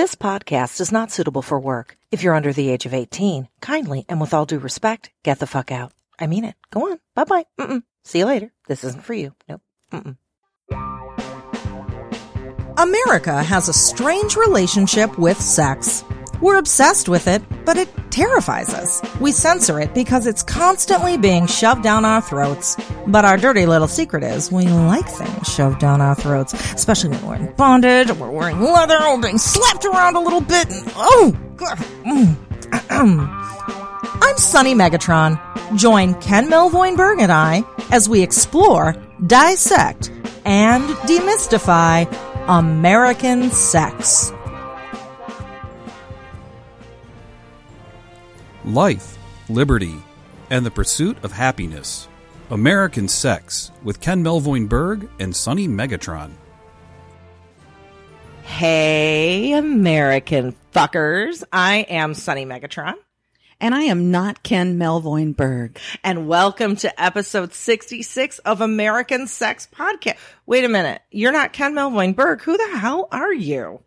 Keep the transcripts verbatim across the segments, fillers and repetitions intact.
This podcast is not suitable for work. If you're under the age of eighteen, kindly and with all due respect, get the fuck out. I mean it. Go on. Bye-bye. Mm-mm. See you later. This isn't for you. Nope. Mm-mm. America has a strange relationship with sex. We're obsessed with it, but it terrifies us. We censor it because it's constantly being shoved down our throats. But our dirty little secret is we like things shoved down our throats, especially when we're in bondage, or we're wearing leather, or being slapped around a little bit. And, oh, God. Mm. I'm Sunny Megatron. Join Ken Melvoin-Berg and I as we explore, dissect, and demystify American sex. Life, liberty, and the pursuit of happiness. American Sex with Ken Melvoin-Berg and Sunny Megatron. Hey, American fuckers. I am Sunny Megatron. And I am not Ken Melvoin-Berg. And welcome to episode sixty-six of American Sex Podcast. Wait a minute. You're not Ken Melvoin-Berg. Who the hell are you?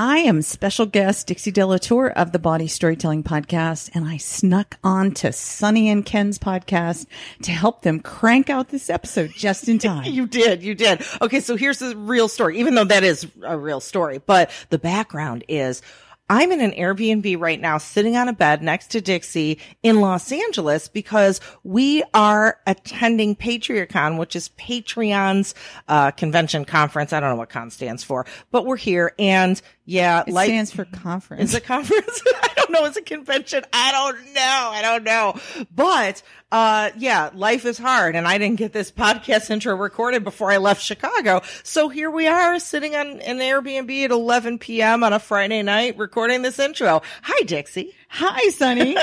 I am special guest Dixie De La Tour of the Bawdy Storytelling Podcast, and I snuck on to Sunny and Ken's podcast to help them crank out this episode just in time. You did. You did. Okay, so here's the real story, even though that is a real story. But the background is I'm in an Airbnb right now sitting on a bed next to Dixie in Los Angeles because we are attending PatreCon, which is Patreon's uh convention conference. I don't know what con stands for, but we're here. And yeah, it like, stands for conference. Is it conference? I don't know. It's a convention. I don't know. I don't know. But uh yeah, life is hard. And I didn't get this podcast intro recorded before I left Chicago. So here we are sitting on an Airbnb at eleven p.m. on a Friday night recording this intro. Hi, Dixie. Hi, Sunny.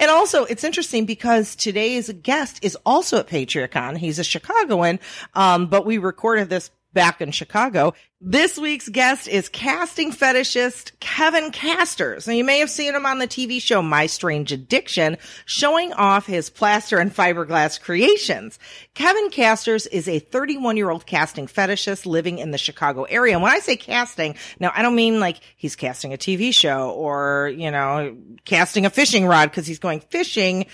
And also, it's interesting because today's guest is also at PatreCon. He's a Chicagoan, um, but we recorded this back in Chicago. This week's guest is casting fetishist Kevin Casters. And you may have seen him on the T V show My Strange Addiction, showing off his plaster and fiberglass creations. Kevin Casters is a thirty-one-year-old casting fetishist living in the Chicago area. And when I say casting, now I don't mean like he's casting a T V show or, you know, casting a fishing rod because he's going fishing.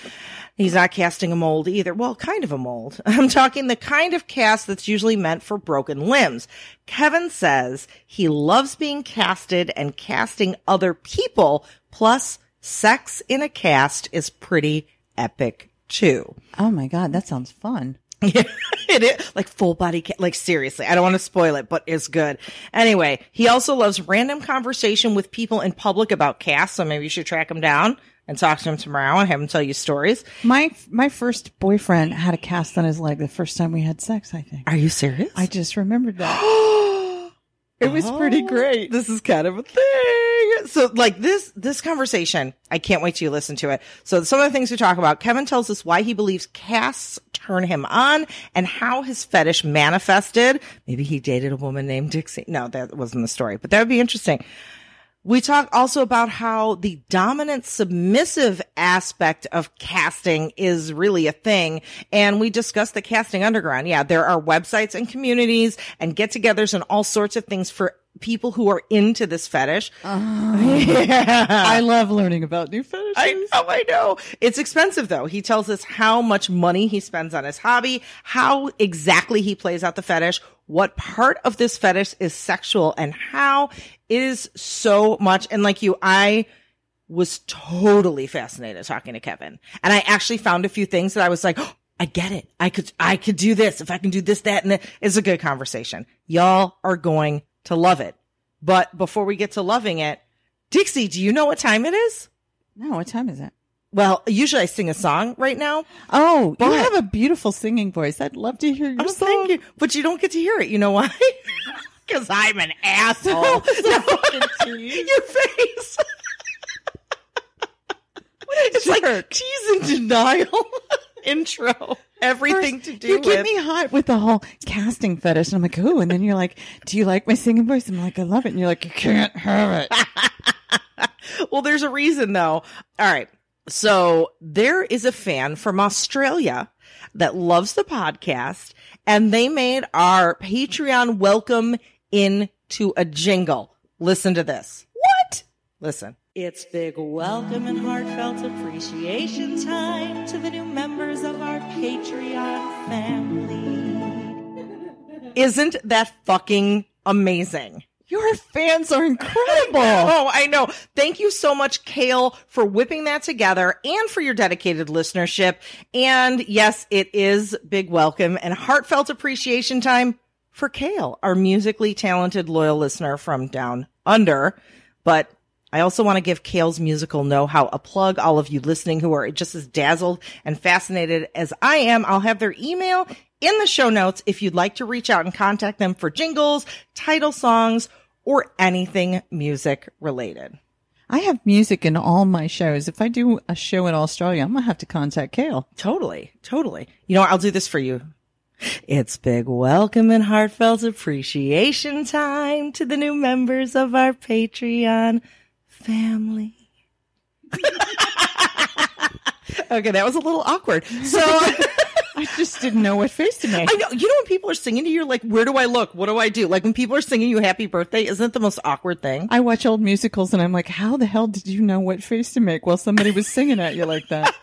He's not casting a mold either. Well, kind of a mold. I'm talking the kind of cast that's usually meant for broken limbs. Kevin says he loves being casted and casting other people. Plus, sex in a cast is pretty epic, too. Oh, my God. That sounds fun. Yeah, it is. Like full body, ca- like seriously, I don't want to spoil it, but it's good. Anyway, he also loves random conversation with people in public about casts, so maybe you should track him down and talk to him tomorrow and have him tell you stories. My my first boyfriend had a cast on his leg the first time we had sex, I think. Are you serious? I just remembered that. It was oh, pretty great. This is kind of a thing. So like this this conversation, I can't wait till you listen to it. So some of the things we talk about, Kevin tells us why he believes casts turn him on and how his fetish manifested. Maybe he dated a woman named Dixie. No, that wasn't the story, but that would be interesting. We talk also about how the dominant submissive aspect of casting is really a thing. And we discuss the casting underground. Yeah, there are websites and communities and get-togethers and all sorts of things for people who are into this fetish. Uh, yeah. I love learning about new fetishes. I know, I know. It's expensive, though. He tells us how much money he spends on his hobby, how exactly he plays out the fetish, what part of this fetish is sexual, and how it is so much. And like you, I was totally fascinated talking to Kevin. And I actually found a few things that I was like, oh, I get it. I could, I could do this. If I can do this, that, and that. It's a good conversation. Y'all are going to love it. But before we get to loving it, Dixie, do you know what time it is? No, what time is it? Well, usually I sing a song right now. Oh, but you have a beautiful singing voice. I'd love to hear your I'm song. Thinking, but you don't get to hear it. You know why? Because I'm an asshole. Your face. It's jerk. Like tease and denial. Intro. Everything first, to do you with. You get me hot with the whole casting fetish. And I'm like, ooh. And then you're like, do you like my singing voice? I'm like, I love it. And you're like, you can't have it. Well, there's a reason, though. All right. So there is a fan from Australia that loves the podcast, and they made our Patreon welcome into a jingle. Listen to this. What? Listen. It's big welcome and heartfelt appreciation time to the new members of our Patreon family. Isn't that fucking amazing? Your fans are incredible. Oh, I know. Thank you so much, Cale, for whipping that together and for your dedicated listenership. And yes, it is big welcome and heartfelt appreciation time for Cale, our musically talented, loyal listener from down under. But I also want to give Cale's musical know-how a plug. All of you listening who are just as dazzled and fascinated as I am, I'll have their email in the show notes if you'd like to reach out and contact them for jingles, title songs, or anything music related. I have music in all my shows. If I do a show in Australia, I'm going to have to contact Cale. Totally. Totally. You know, I'll do this for you. It's big welcome and heartfelt appreciation time to the new members of our Patreon family. Okay, that was a little awkward. So I just didn't know what face to make. I know. You know, when people are singing to you, you're like, where do I look? What do I do? Like when people are singing you happy birthday, isn't it the most awkward thing? I watch old musicals and I'm like, how the hell did you know what face to make while somebody was singing at you like that?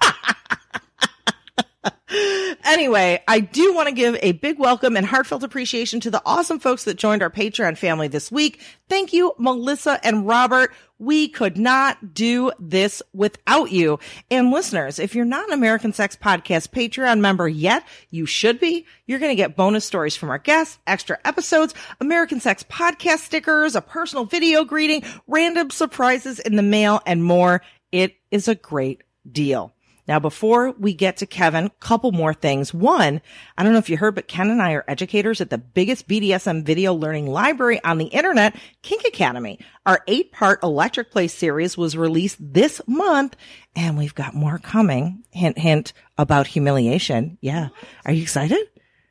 Anyway, I do want to give a big welcome and heartfelt appreciation to the awesome folks that joined our Patreon family this week. Thank you, Melissa and Robert. We could not do this without you. And listeners, if you're not an American Sex Podcast Patreon member yet, you should be. You're going to get bonus stories from our guests, extra episodes, American Sex Podcast stickers, a personal video greeting, random surprises in the mail, and more. It is a great deal. Now, before we get to Kevin, couple more things. One, I don't know if you heard, but Ken and I are educators at the biggest B D S M video learning library on the internet, Kink Academy. Our eight-part Electric Play series was released this month, and we've got more coming. Hint, hint about humiliation. Yeah. Are you excited?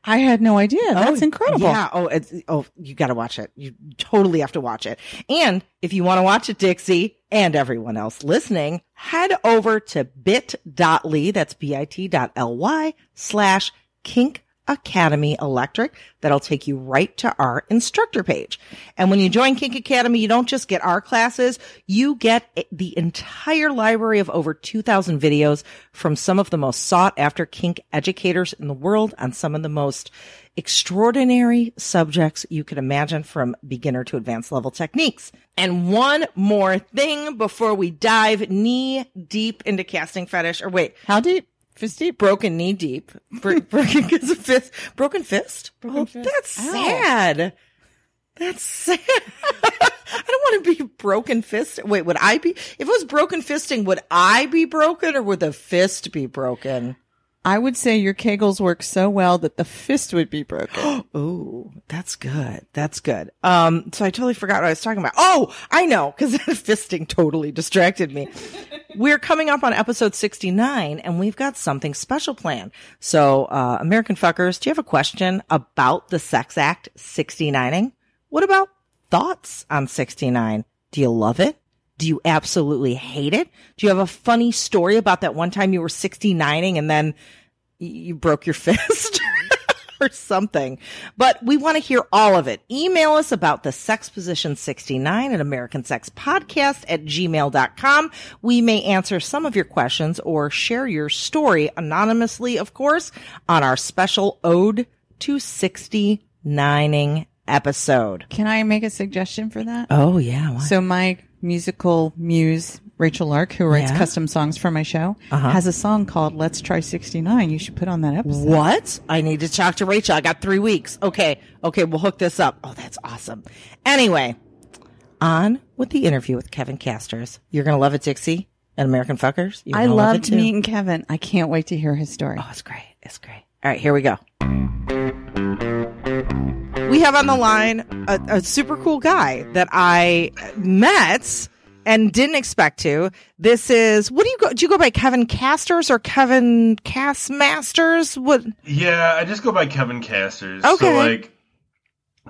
I had no idea. That's oh, incredible. Yeah. Oh, it's, oh, you got to watch it. You totally have to watch it. And if you want to watch it, Dixie, and everyone else listening, head over to bit dot l y, that's bit.ly, slash Kink Academy Electric. That'll take you right to our instructor page. And when you join Kink Academy, you don't just get our classes, you get the entire library of over two thousand videos from some of the most sought-after kink educators in the world on some of the most extraordinary subjects you could imagine, from beginner to advanced level techniques. And one more thing before we dive knee deep into casting fetish. Or wait, how deep? Fist deep? Broken knee deep. Bro- broken because of fist. Broken fist? Broken oh, fist. That's Ow. sad. That's sad. I don't want to be broken fist. Wait, would I be? If it was broken fisting, would I be broken or would the fist be broken? I would say your Kegels work so well that the fist would be broken. Oh, that's good. That's good. Um, so I totally forgot what I was talking about. Oh, I know, because fisting totally distracted me. We're coming up on episode sixty-nine, and we've got something special planned. So, uh, American fuckers, do you have a question about the sex act sixty-nining? What about thoughts on sixty-nine? Do you love it? Do you absolutely hate it? Do you have a funny story about that one time you were sixty-nining and then you broke your fist or something? But we want to hear all of it. Email us about the sex position sixty-nine at americansexpodcast at gmail dot com. We may answer some of your questions or share your story anonymously, of course, on our special Ode to sixty-nining episode. Can I make a suggestion for that? Oh, yeah. Why? So my musical muse Rachel Lark, who writes yeah. custom songs for my show, uh-huh. has a song called Let's Try sixty-nine. You should put on that episode. What? I need to talk to Rachel. I got three weeks. Okay. Okay. We'll hook this up. Oh, that's awesome. Anyway, on with the interview with Kevin Casters. You're going to love it, Dixie and American fuckers. You're I loved love meeting Kevin. I can't wait to hear his story. Oh, it's great. It's great. All right. Here we go. We have on the line a, a super cool guy that I met and didn't expect to. This is, what do you go, do you go by Kevin Casters or Kevin Castmasters? What? Yeah, I just go by Kevin Casters. Okay. So like,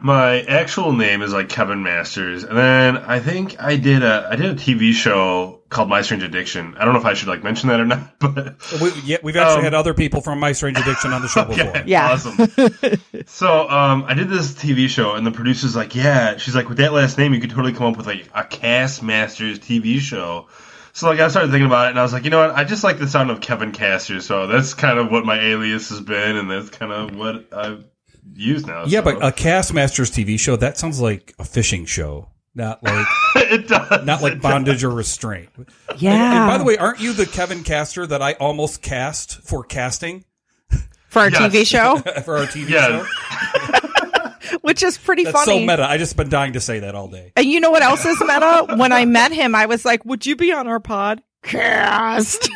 my actual name is like Kevin Masters, and then I think I did a I did a T V show called My Strange Addiction. I don't know if I should like mention that or not, but we, yeah, we've actually um, had other people from My Strange Addiction on the show before. Okay, yeah, awesome. So um, I did this T V show, and the producer's like, "Yeah," she's like, "with that last name, you could totally come up with like a Cast Masters T V show." So like I started thinking about it, and I was like, you know what? I just like the sound of Kevin Casters, so that's kind of what my alias has been, and that's kind of what I've used now. Yeah, so. But a Castmasters T V show, that sounds like a fishing show, not like it does. Not like it bondage does. Or restraint. Yeah. And, and by the way, aren't you the Kevin Caster that I almost cast for casting for our yes. T V show? For our T V yes. show. Which is pretty That's funny. That's so meta. I just been dying to say that all day. And you know what else is meta? When I met him, I was like, would you be on our podcast?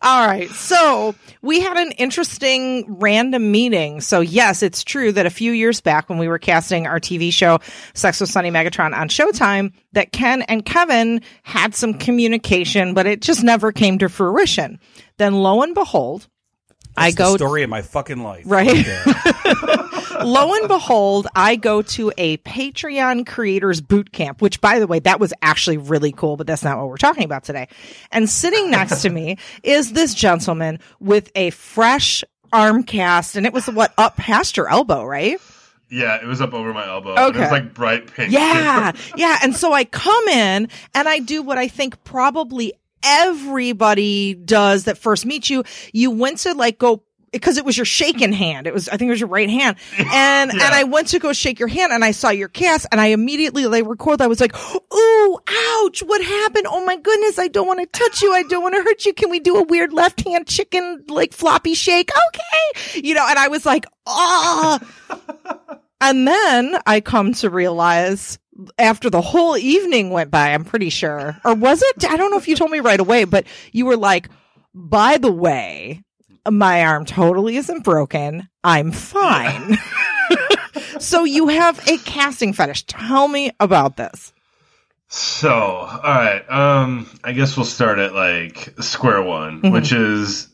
All right. So we had an interesting random meeting. So yes, it's true that a few years back when we were casting our T V show, Sex with Sunny Megatron on Showtime, that Ken and Kevin had some communication, but it just never came to fruition. Then lo and behold, That's I go the story of my fucking life. Right. right Lo and behold, I go to a Patreon creators boot camp, which, by the way, that was actually really cool, but that's not what we're talking about today. And sitting next to me is this gentleman with a fresh arm cast, and it was what, up past your elbow, right? Yeah, it was up over my elbow. Okay. And it was like bright pink. Yeah. yeah. And so I come in and I do what I think probably everybody does that first meet you. You went to like go because it was your shaking hand. It was, I think it was your right hand. And, yeah. and I went to go shake your hand and I saw your cast and I immediately like record. I was like, ooh, ouch, what happened? Oh my goodness. I don't want to touch you. I don't want to hurt you. Can we do a weird left hand chicken, like floppy shake? Okay. You know, and I was like, ah, oh. And then I come to realize after the whole evening went by, I'm pretty sure, or was it? I don't know if you told me right away, but you were like, by the way, my arm totally isn't broken. I'm fine. So you have a casting fetish. Tell me about this. So, all right. Um, I guess we'll start at like square one, mm-hmm. which is,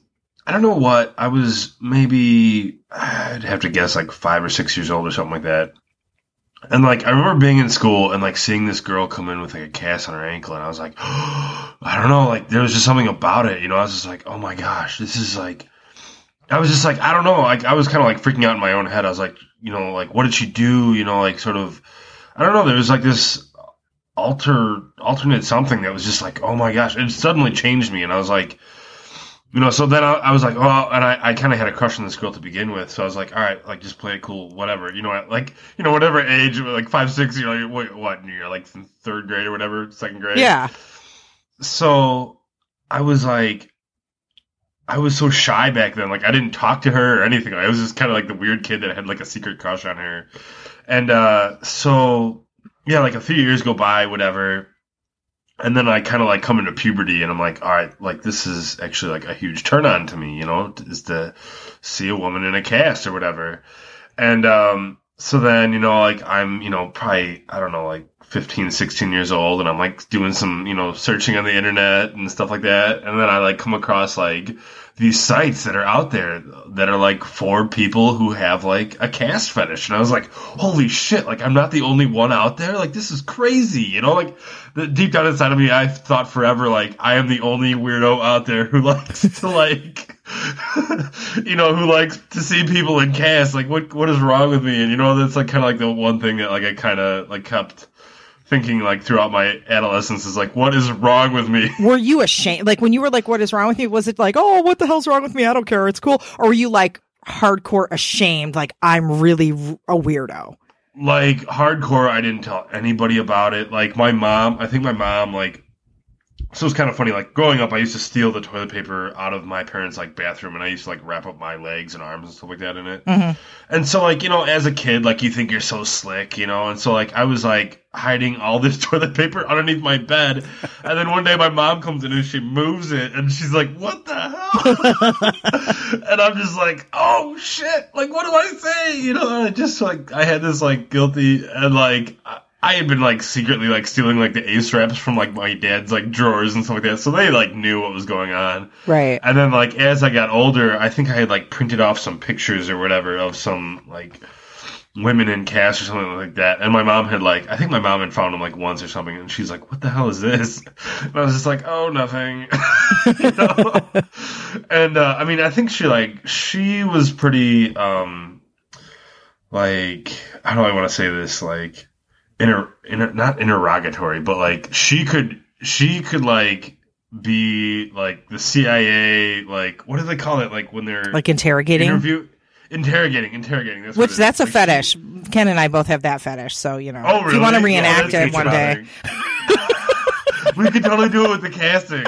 I don't know what, I was maybe, I'd have to guess like five or six years old or something like that. And, like, I remember being in school and, like, seeing this girl come in with, like, a cast on her ankle. And I was like, oh, I don't know. Like, there was just something about it. You know, I was just like, oh, my gosh, this is, like, I was just like, I don't know. Like, I was kind of, like, freaking out in my own head. I was like, you know, like, what did she do? You know, like, sort of, I don't know. There was, like, this alter alternate something that was just like, oh, my gosh. It suddenly changed me. And I was like, you know, so then I, I was like, oh, and I, I kind of had a crush on this girl to begin with. So I was like, all right, like, just play it cool, whatever. You know, like, you know, whatever age, like five, six, you know, what, what you're like third grade or whatever, second grade. Yeah. So I was like, I was so shy back then. Like, I didn't talk to her or anything. I was just kind of like the weird kid that had like a secret crush on her. And uh, so, yeah, like a few years go by, whatever. And then I kind of like come into puberty and I'm like, all right, like this is actually like a huge turn on to me, you know, is to see a woman in a cast or whatever. And um, so then, you know, like I'm, you know, probably, I don't know, like fifteen, sixteen years old. And I'm like doing some, you know, searching on the internet and stuff like that. And then I like come across like these sites that are out there that are like for people who have like a cast fetish. And I was like, holy shit, like I'm not the only one out there. Like this is crazy. You know, like the, deep down inside of me, I thought forever, like I am the only weirdo out there who likes to like, you know, who likes to see people in cast. Like what, what is wrong with me? And you know, that's like kind of like the one thing that like I kind of like kept thinking like throughout my adolescence is like, what is wrong with me? Were you ashamed? Like when you were like, what is wrong with you? Was it like, oh, what the hell's wrong with me? I don't care. It's cool. Or were you like hardcore ashamed? Like I'm really a weirdo. Like hardcore. I didn't tell anybody about it. Like my mom, I think my mom, like, so it's kind of funny. Like growing up, I used to steal the toilet paper out of my parents' like bathroom, and I used to like wrap up my legs and arms and stuff like that in it. Mm-hmm. And so like, you know, as a kid, like you think you're so slick, you know. And so like, I was like hiding all this toilet paper underneath my bed, and then one day my mom comes in and she moves it, and she's like, "What the hell?" And I'm just like, "Oh shit! Like, what do I say?" You know, and I just like I had this like guilty and like. I- I had been, like, secretly, like, stealing, like, the ace wraps from, like, my dad's, like, drawers and stuff like that. So they, like, knew what was going on. Right. And then, like, as I got older, I think I had, like, printed off some pictures or whatever of some, like, women in cast or something like that. And my mom had, like, I think my mom had found them, like, once or something. And she's like, what the hell is this? And I was just like, oh, nothing. You know? And, uh, I mean, I think she, like, she was pretty, um, like, how do I want to say this? Like... Inter, inter, not interrogatory, but, like, she could, she could, like, be, like, the C I A, like, what do they call it, like, when they're... Like, interrogating? Interview, interrogating, interrogating. That's Which, that's a like, fetish. She, Ken and I both have that fetish, so, you know. Oh, really? If you want to reenact oh, it one day. We could totally do it with the casting.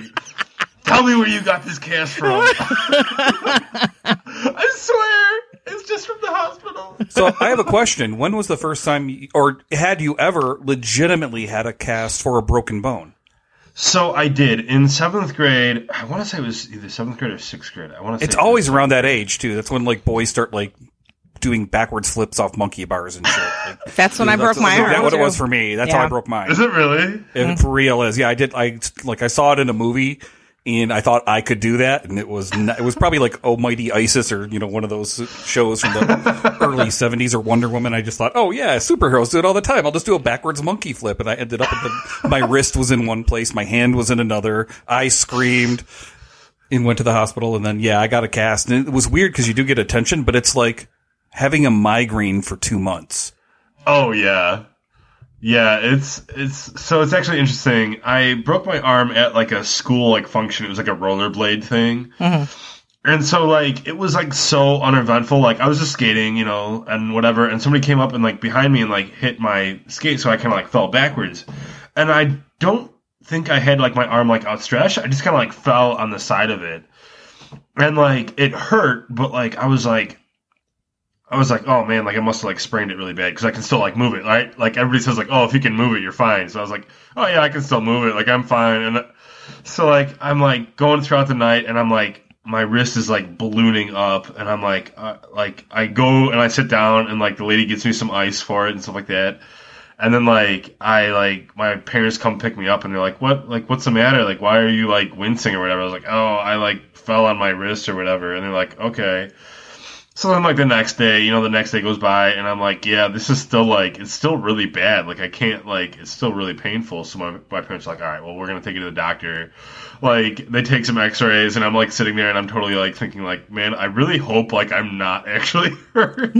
Tell me where you got this cast from. I swear! It's just from the hospital. So I have a question. When was the first time, you, or had you ever legitimately had a cast for a broken bone? So I did. In seventh grade, I want to say it was either seventh grade or sixth grade. I want to say It's always around grade. That age, too. That's when, like, boys start, like, doing backwards flips off monkey bars and shit. Like, that's when I broke my arm. That's what it was for me. That's yeah. how I broke mine. Is it really? It mm-hmm. for real is. Yeah, I did. I Like, I saw it in a movie. And I thought I could do that, and it was not, it was probably like Almighty ISIS or, you know, one of those shows from the early seventies or Wonder Woman. I just thought, oh, yeah, superheroes do it all the time. I'll just do a backwards monkey flip. And I ended up, the, my wrist was in one place. My hand was in another. I screamed and went to the hospital. And then, yeah, I got a cast. And it was weird because you do get attention, but it's like having a migraine for two months. Oh, yeah. Yeah, it's it's so it's actually interesting. I broke my arm at like a school like function. It was like a rollerblade thing, mm-hmm. and so like it was like so uneventful. Like I was just skating, you know, and whatever. And somebody came up and like behind me and like hit my skate, so I kind of like fell backwards. And I don't think I had like my arm like outstretched. I just kind of like fell on the side of it, and like it hurt, but like I was like. I was like, oh, man, like, I must have, like, sprained it really bad because I can still, like, move it, right? Like, everybody says, like, oh, if you can move it, you're fine. So I was like, oh, yeah, I can still move it. Like, I'm fine. And so, like, I'm, like, going throughout the night, and I'm, like, my wrist is, like, ballooning up. And I'm, like, uh, like I go and I sit down, and, like, the lady gets me some ice for it and stuff like that. And then, like, I, like, my parents come pick me up, and they're like, what? Like, what's the matter? Like, why are you, like, wincing or whatever? I was like, oh, I, like, fell on my wrist or whatever. And they're like, okay. So then, like, the next day, you know, the next day goes by, and I'm like, yeah, this is still, like, it's still really bad. Like, I can't, like, it's still really painful. So my, my parents are like, all right, well, we're going to take you to the doctor. Like, they take some x-rays, and I'm, like, sitting there, and I'm totally, like, thinking, like, man, I really hope, like, I'm not actually hurt.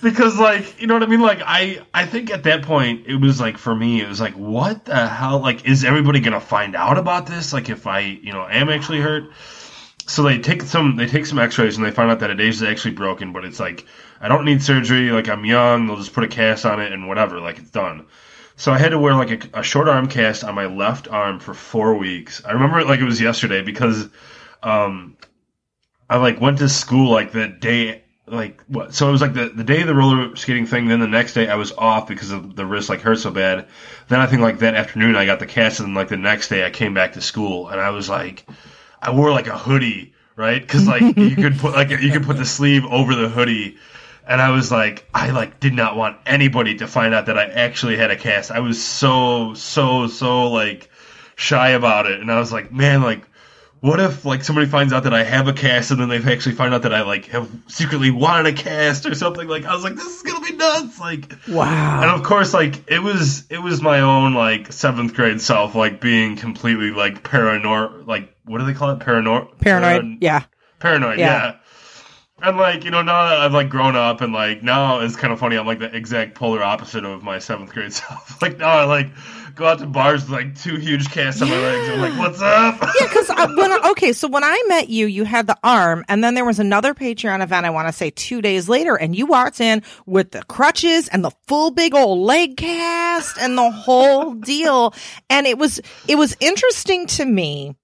Because, like, you know what I mean? Like, I, I think at that point, it was, like, for me, it was like, what the hell? Like, is everybody going to find out about this? Like, if I, you know, am actually hurt? So they take some they take some x-rays and they find out that it is actually broken, but it's like, I don't need surgery, like I'm young, they'll just put a cast on it and whatever, like it's done. So I had to wear like a, a short arm cast on my left arm for four weeks. I remember it like it was yesterday because um, I like went to school like the day, like what? So it was like the, the day of the roller skating thing, then the next day I was off because of the wrist like hurt so bad. Then I think like that afternoon I got the cast and then like the next day I came back to school and I was like, I wore like a hoodie, right? Because like you could put like you could put the sleeve over the hoodie, and I was like, I like did not want anybody to find out that I actually had a cast. I was so so so like shy about it, and I was like, man, like what if like somebody finds out that I have a cast, and then they actually find out that I like have secretly wanted a cast or something? Like I was like, this is gonna be nuts! Like wow. And of course, like it was it was my own like seventh grade self like being completely like paranoid, like. What do they call it? Parano- paranoid? Paranoid, yeah. Paranoid, yeah. yeah. And, like, you know, now that I've, like, grown up and, like, now it's kind of funny. I'm, like, the exact polar opposite of my seventh grade self. Like, now I, like, go out to bars with, like, two huge casts on yeah. my legs. I'm like, what's up? Yeah, because when I, okay, so when I met you, you had the arm, and then there was another Patreon event, I want to say, two days later, and you walked in with the crutches and the full big old leg cast and the whole deal. And it was it was interesting to me.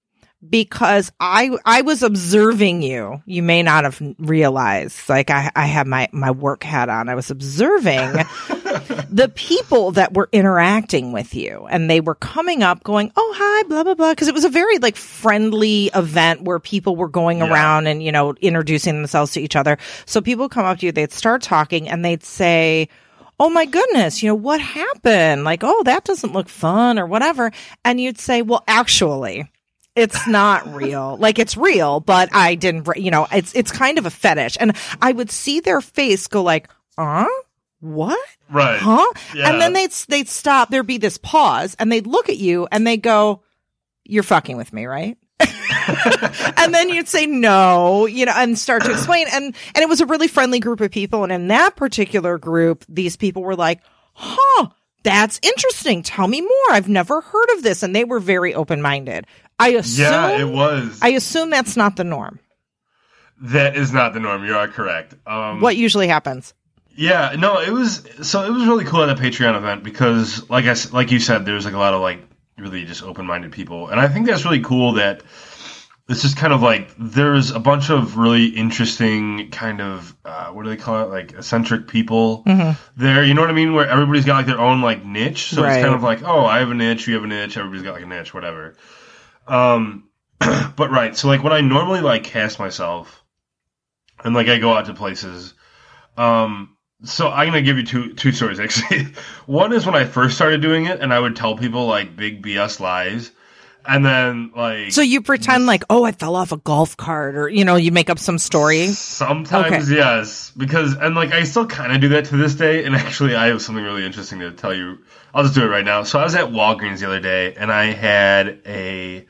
Because I I was observing you. You may not have realized, like I, I had my, my work hat on. I was observing the people that were interacting with you. And they were coming up going, oh, hi, blah, blah, blah. Because it was a very like friendly event where people were going yeah. around and, you know, introducing themselves to each other. So people come up to you, they'd start talking and they'd say, oh my goodness, you know, what happened? Like, oh, that doesn't look fun or whatever. And you'd say, well, actually, it's not real. Like, it's real, but I didn't, you know, it's, it's kind of a fetish. And I would see their face go like, huh? What? Right. Huh? Yeah. And then they'd, they'd stop. There'd be this pause and they'd look at you and they'd go, you're fucking with me, right? And then you'd say no, you know, and start to explain. And, and it was a really friendly group of people. And in that particular group, these people were like, huh, that's interesting. Tell me more. I've never heard of this. And they were very open-minded. I assume, yeah, it was. I assume that's not the norm. That is not the norm. You are correct. Um, what usually happens? Yeah, no, it was, so it was really cool at a Patreon event because like I, like you said, there was like a lot of like really just open-minded people. And I think that's really cool that it's just kind of like there's a bunch of really interesting kind of, uh, what do they call it? Like eccentric people mm-hmm. there. You know what I mean? Where everybody's got like their own like niche. So right. It's kind of like, oh, I have a niche, you have a niche, everybody's got like a niche, whatever. Um, but right. So like when I normally like cast myself and like I go out to places, um, so I'm going to give you two two stories, actually. One is when I first started doing it, and I would tell people, like, big B S lies. And then, like... So you pretend, this, like, oh, I fell off a golf cart, or, you know, you make up some story? Sometimes, okay. Yes. Because, and, like, I still kind of do that to this day, and actually I have something really interesting to tell you. I'll just do it right now. So I was at Walgreens the other day, and I had a,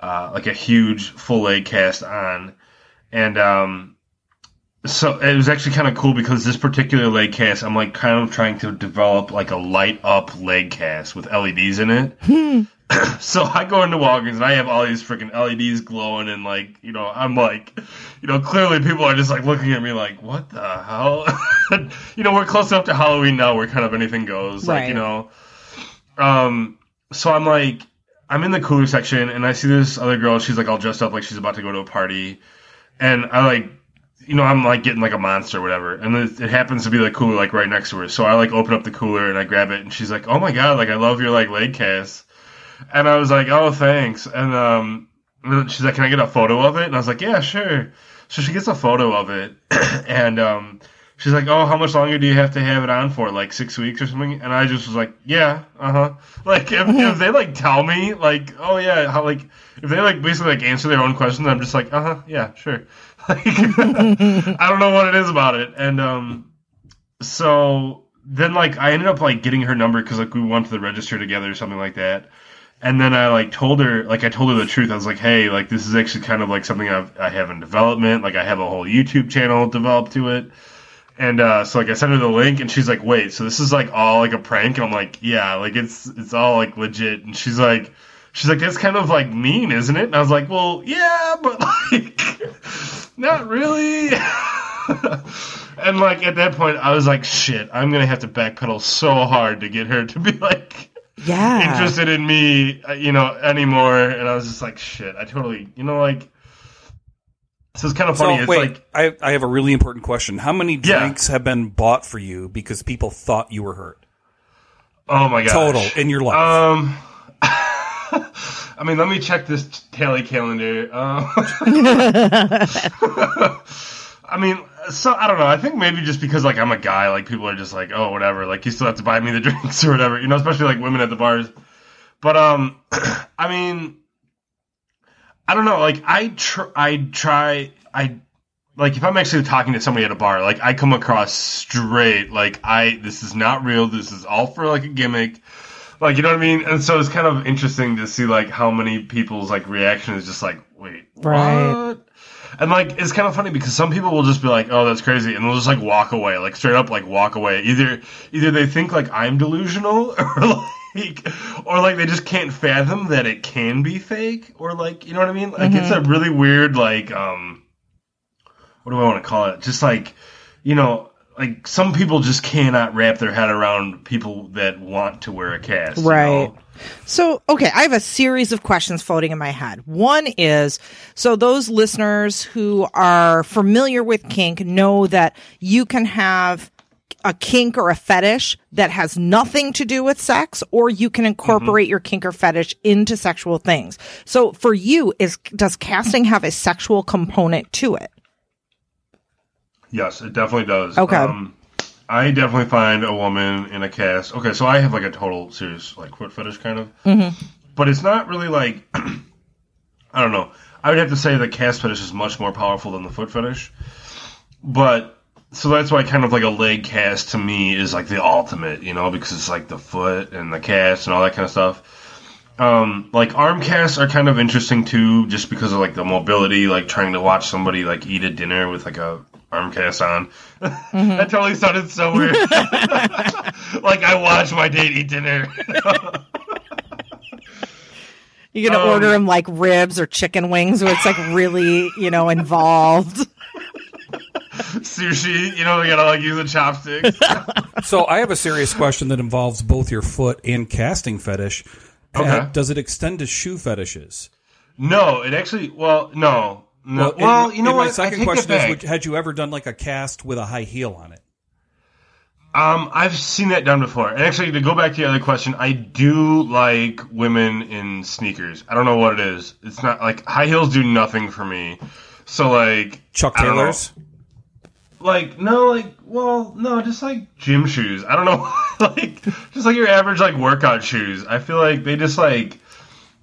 uh, like, a huge full leg cast on, and, um... So it was actually kind of cool because this particular leg cast, I'm like kind of trying to develop like a light up leg cast with L E Ds in it. Hmm. So I go into Walgreens and I have all these freaking L E Ds glowing and like, you know, I'm like, you know, clearly people are just like looking at me like, what the hell? You know, we're close enough to Halloween now where kind of anything goes, right. Like, you know. Um, so I'm like, I'm in the cooler section and I see this other girl. She's like all dressed up like she's about to go to a party, and I like. You know, I'm, like, getting, like, a monster or whatever. And it, it happens to be the cooler, like, right next to her. So I, like, open up the cooler and I grab it. And she's like, oh, my God, like, I love your, like, leg cast. And I was like, oh, thanks. And um, she's like, can I get a photo of it? And I was like, yeah, sure. So she gets a photo of it. And um, she's like, oh, how much longer do you have to have it on for? Like, six weeks or something? And I just was like, yeah, uh-huh. Like, if, if they, like, tell me, like, oh, yeah, how, like, if they, like, basically, like, answer their own questions, I'm just like, uh-huh, yeah, sure. I don't know what it is about it. And um, so then, like, I ended up, like, getting her number because, like, we went to the register together or something like that. And then I, like, told her, like, I told her the truth. I was like, hey, like, this is actually kind of, like, something I've, I have in development. Like, I have a whole YouTube channel developed to it. And uh, so, like, I sent her the link, and she's like, wait, so this is, like, all, like, a prank? And I'm like, yeah, like, it's it's all, like, legit. And she's like, she's like, that's kind of, like, mean, isn't it? And I was like, well, yeah, but, like... Not really. And, like, at that point, I was like, shit, I'm going to have to backpedal so hard to get her to be, like, yeah. interested in me, you know, anymore. And I was just like, shit, I totally, you know, like, so it's kind of funny. So, it's wait, like, I, I have a really important question. How many drinks yeah. have been bought for you because people thought you were hurt? Oh, my gosh. Total in your life. Um... I mean, let me check this tally calendar. Um, I mean, so I don't know. I think maybe just because like I'm a guy, like people are just like, oh, whatever. Like you still have to buy me the drinks or whatever, you know. Especially like women at the bars. But um, I mean, I don't know. Like I, tr- I try, I like if I'm actually talking to somebody at a bar, like I come across straight. Like I, this is not real. This is all for like a gimmick. Like, you know what I mean? And so it's kind of interesting to see, like, how many people's, like, reaction is just like, wait, right. what? And, like, it's kind of funny because some people will just be like, oh, that's crazy. And they'll just, like, walk away. Like, straight up, like, walk away. Either either they think, like, I'm delusional or, like, or, like, they just can't fathom that it can be fake or, like, you know what I mean? Like, mm-hmm. It's a really weird, like, um, what do I want to call it? Just, like, you know... Like, some people just cannot wrap their head around people that want to wear a cast. Right. You know? So, okay, I have a series of questions floating in my head. One is, so those listeners who are familiar with kink know that you can have a kink or a fetish that has nothing to do with sex, or you can incorporate mm-hmm. your kink or fetish into sexual things. So, for you, is does casting have a sexual component to it? Yes, it definitely does. Okay. Um, I definitely find a woman in a cast. Okay, so I have like a total serious like foot fetish kind of. Mm-hmm. But it's not really like, I don't know. I would have to say the cast fetish is much more powerful than the foot fetish. But, so that's why kind of like a leg cast to me is like the ultimate, you know, because it's like the foot and the cast and all that kind of stuff. Um, like arm casts are kind of interesting too, just because of like the mobility, like trying to watch somebody like eat a dinner with like a arm cast on. Mm-hmm. That totally sounded so weird. Like I watched my date eat dinner. You're going to um, order them like ribs or chicken wings where it's like really, you know, involved. Sushi, you know, they got to like use a chopstick. So I have a serious question that involves both your foot and casting fetish. Okay. Uh, does it extend to shoe fetishes? No, it actually, well, no. no. Well, well and, you know what? My second question is, would, had you ever done like a cast with a high heel on it? Um, I've seen that done before. And actually, to go back to the other question, I do like women in sneakers. I don't know what it is. It's not like high heels do nothing for me. So like Chuck Taylors, like no, like well, no, just like gym shoes. I don't know, like just like your average like workout shoes. I feel like they just like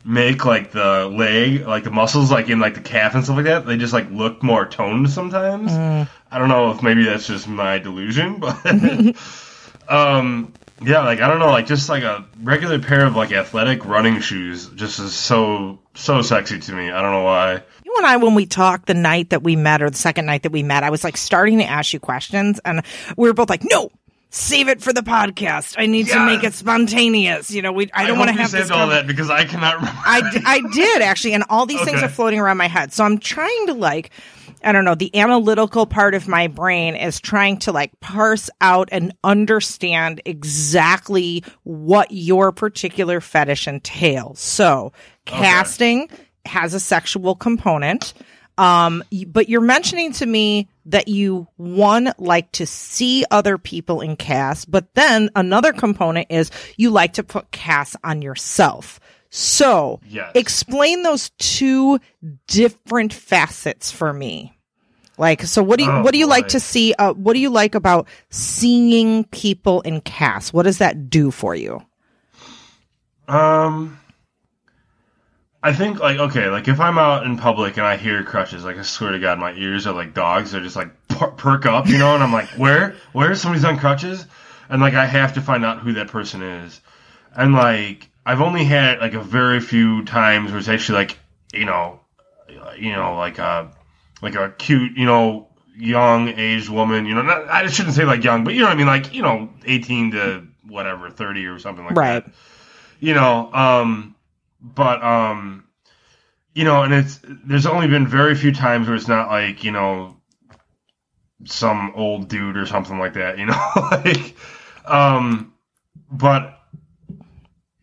make like the leg, like the muscles, like in like the calf and stuff like that. They just like look more toned sometimes. Mm. I don't know if maybe that's just my delusion, but um, yeah, like, I don't know, like, just, like, a regular pair of, like, athletic running shoes just is so, so sexy to me. I don't know why. You and I, when we talked the night that we met or the second night that we met, I was, like, starting to ask you questions, and we were both like, no, save it for the podcast. I need yeah. to make it spontaneous. You know, we. I don't want to have this. I saved all that because I cannot remember. I, I did, actually, and all these okay. things are floating around my head, so I'm trying to, like... I don't know, the analytical part of my brain is trying to like parse out and understand exactly what your particular fetish entails. So casting okay. has a sexual component, um, but you're mentioning to me that you, one, like to see other people in casts, but then another component is you like to put casts on yourself. So, yes. Explain those two different facets for me. Like, so what do you, oh, what do you like, like to see? Uh, what do you like about seeing people in casts? What does that do for you? Um, I think like, okay, like if I'm out in public and I hear crushes, like I swear to God, my ears are like dogs. They're just like per- perk up, you know, and I'm like, where, where somebody's on crutches? And like, I have to find out who that person is. And like, I've only had, like, a very few times where it's actually, like, you know, you know, like a, like a cute, you know, young aged woman, you know, not, I shouldn't say, like, young, but you know what I mean? Like, you know, eighteen to whatever, thirty or something like right. that. You know, um, but, um, you know, and it's, there's only been very few times where it's not, like, you know, some old dude or something like that, you know? like, um, but...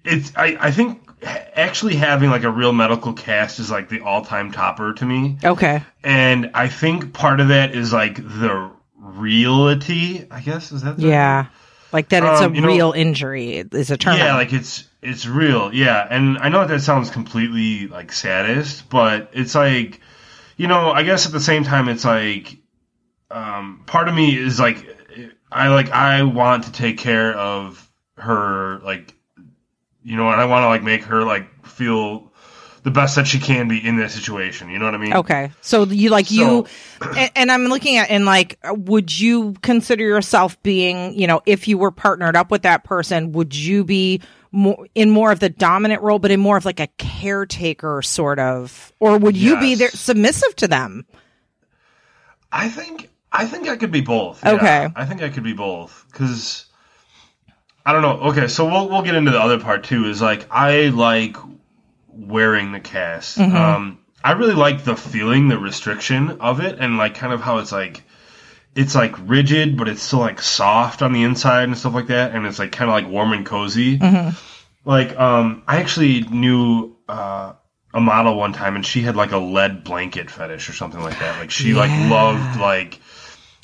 It's I, I think actually having like a real medical cast is like the all-time topper to me. Okay. And I think part of that is like the reality, I guess. Is that the yeah. Term? Like that it's um, a real know, injury is a term. Yeah, like it's it's real. Yeah. And I know that sounds completely like sadist, but it's like, you know, I guess at the same time it's like um, part of me is like I like I want to take care of her like you know, and I want to, like, make her, like, feel the best that she can be in that situation. You know what I mean? Okay. So, you like, so, you... and, and I'm looking at, and, like, would you consider yourself being, you know, if you were partnered up with that person, would you be more, in more of the dominant role, but in more of, like, a caretaker sort of... Or would you yes. be there, submissive to them? I think... I think I could be both. Okay. Yeah, I think I could be both. Because... I don't know. Okay, so we'll we'll get into the other part too. Is like I like wearing the cast. Mm-hmm. Um, I really like the feeling, the restriction of it, and like kind of how it's like it's like rigid, but it's still like soft on the inside and stuff like that. And it's like kind of like warm and cozy. Mm-hmm. Like um, I actually knew uh, a model one time, and she had like a lead blanket fetish or something like that. Like she yeah. like loved like.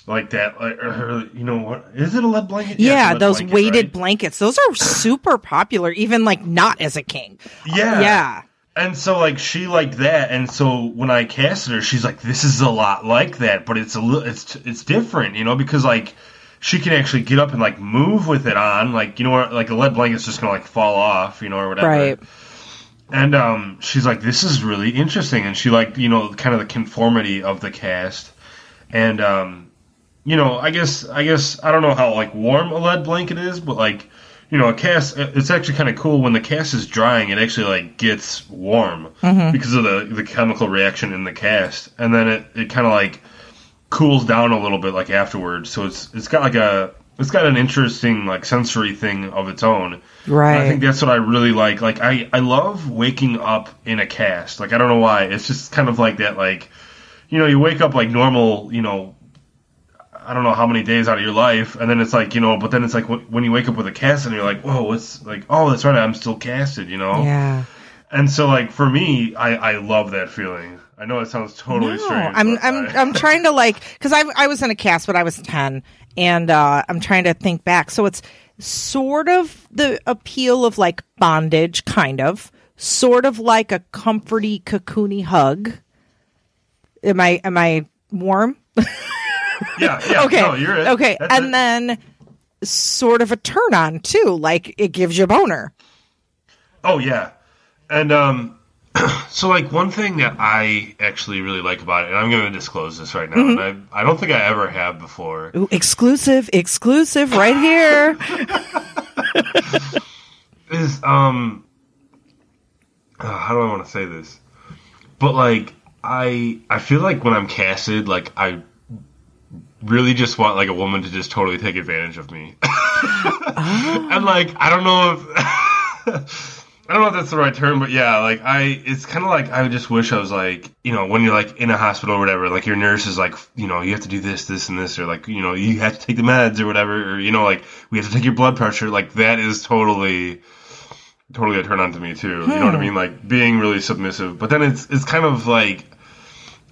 Like that, like, or, you know what? Is it a lead blanket? Yeah, yeah lead those blanket, weighted right? blankets. Those are super popular, even like not as a kink. Yeah, uh, yeah. And so like she liked that, and so when I casted her, she's like, "This is a lot like that, but it's a little, it's it's different, you know, because like." she can actually get up and like move with it on, like, you know, like a lead blanket's just gonna like fall off, you know, or whatever. Right. And um, she's like, this is really interesting, and she liked, you know, kind of the conformity of the cast, and um, you know, I guess, I guess, I don't know how like warm a lead blanket is, but like, you know, a cast, it's actually kind of cool when the cast is drying, it actually like gets warm mm-hmm. because of the the chemical reaction in the cast, and then it, it kind of like cools down a little bit like afterwards, so it's it's got like a it's got an interesting like sensory thing of its own. Right. And I think that's what I really like. Like I, I love waking up in a cast. Like I don't know why. It's just kind of like that, like, you know, you wake up like normal, you know, I don't know how many days out of your life, and then it's like, you know, but then it's like when you wake up with a cast and you're like, whoa, it's like, oh, that's right, I'm still casted, you know? Yeah. And so, like, for me, I, I love that feeling. I know it sounds totally no, strange. I'm I'm I, I'm trying to, like, because I I was in a cast when I was ten, and uh, I'm trying to think back. So it's sort of the appeal of like bondage, kind of, sort of like a comforty, cocoony hug. Am I am I warm? Yeah, yeah. Okay. No, you're it. Okay. That's and it. Then sort of a turn on too, like it gives you a boner. Oh yeah. And um so like one thing that I actually really like about it, and I'm gonna disclose this right now, mm-hmm. and I I don't think I ever have before. Ooh, exclusive, exclusive right here. Is um uh, how do I wanna say this? But like I I feel like when I'm casted, like I really just want like a woman to just totally take advantage of me. Oh. And like I don't know if I don't know if that's the right term, but yeah, like I it's kind of like I just wish I was like, you know, when you're like in a hospital or whatever, like your nurse is like, you know, you have to do this this and this, or like, you know, you have to take the meds or whatever, or you know, like we have to take your blood pressure, like that is totally totally a turn on to me too. Hmm. You know what I mean? Like being really submissive. But then it's it's kind of like,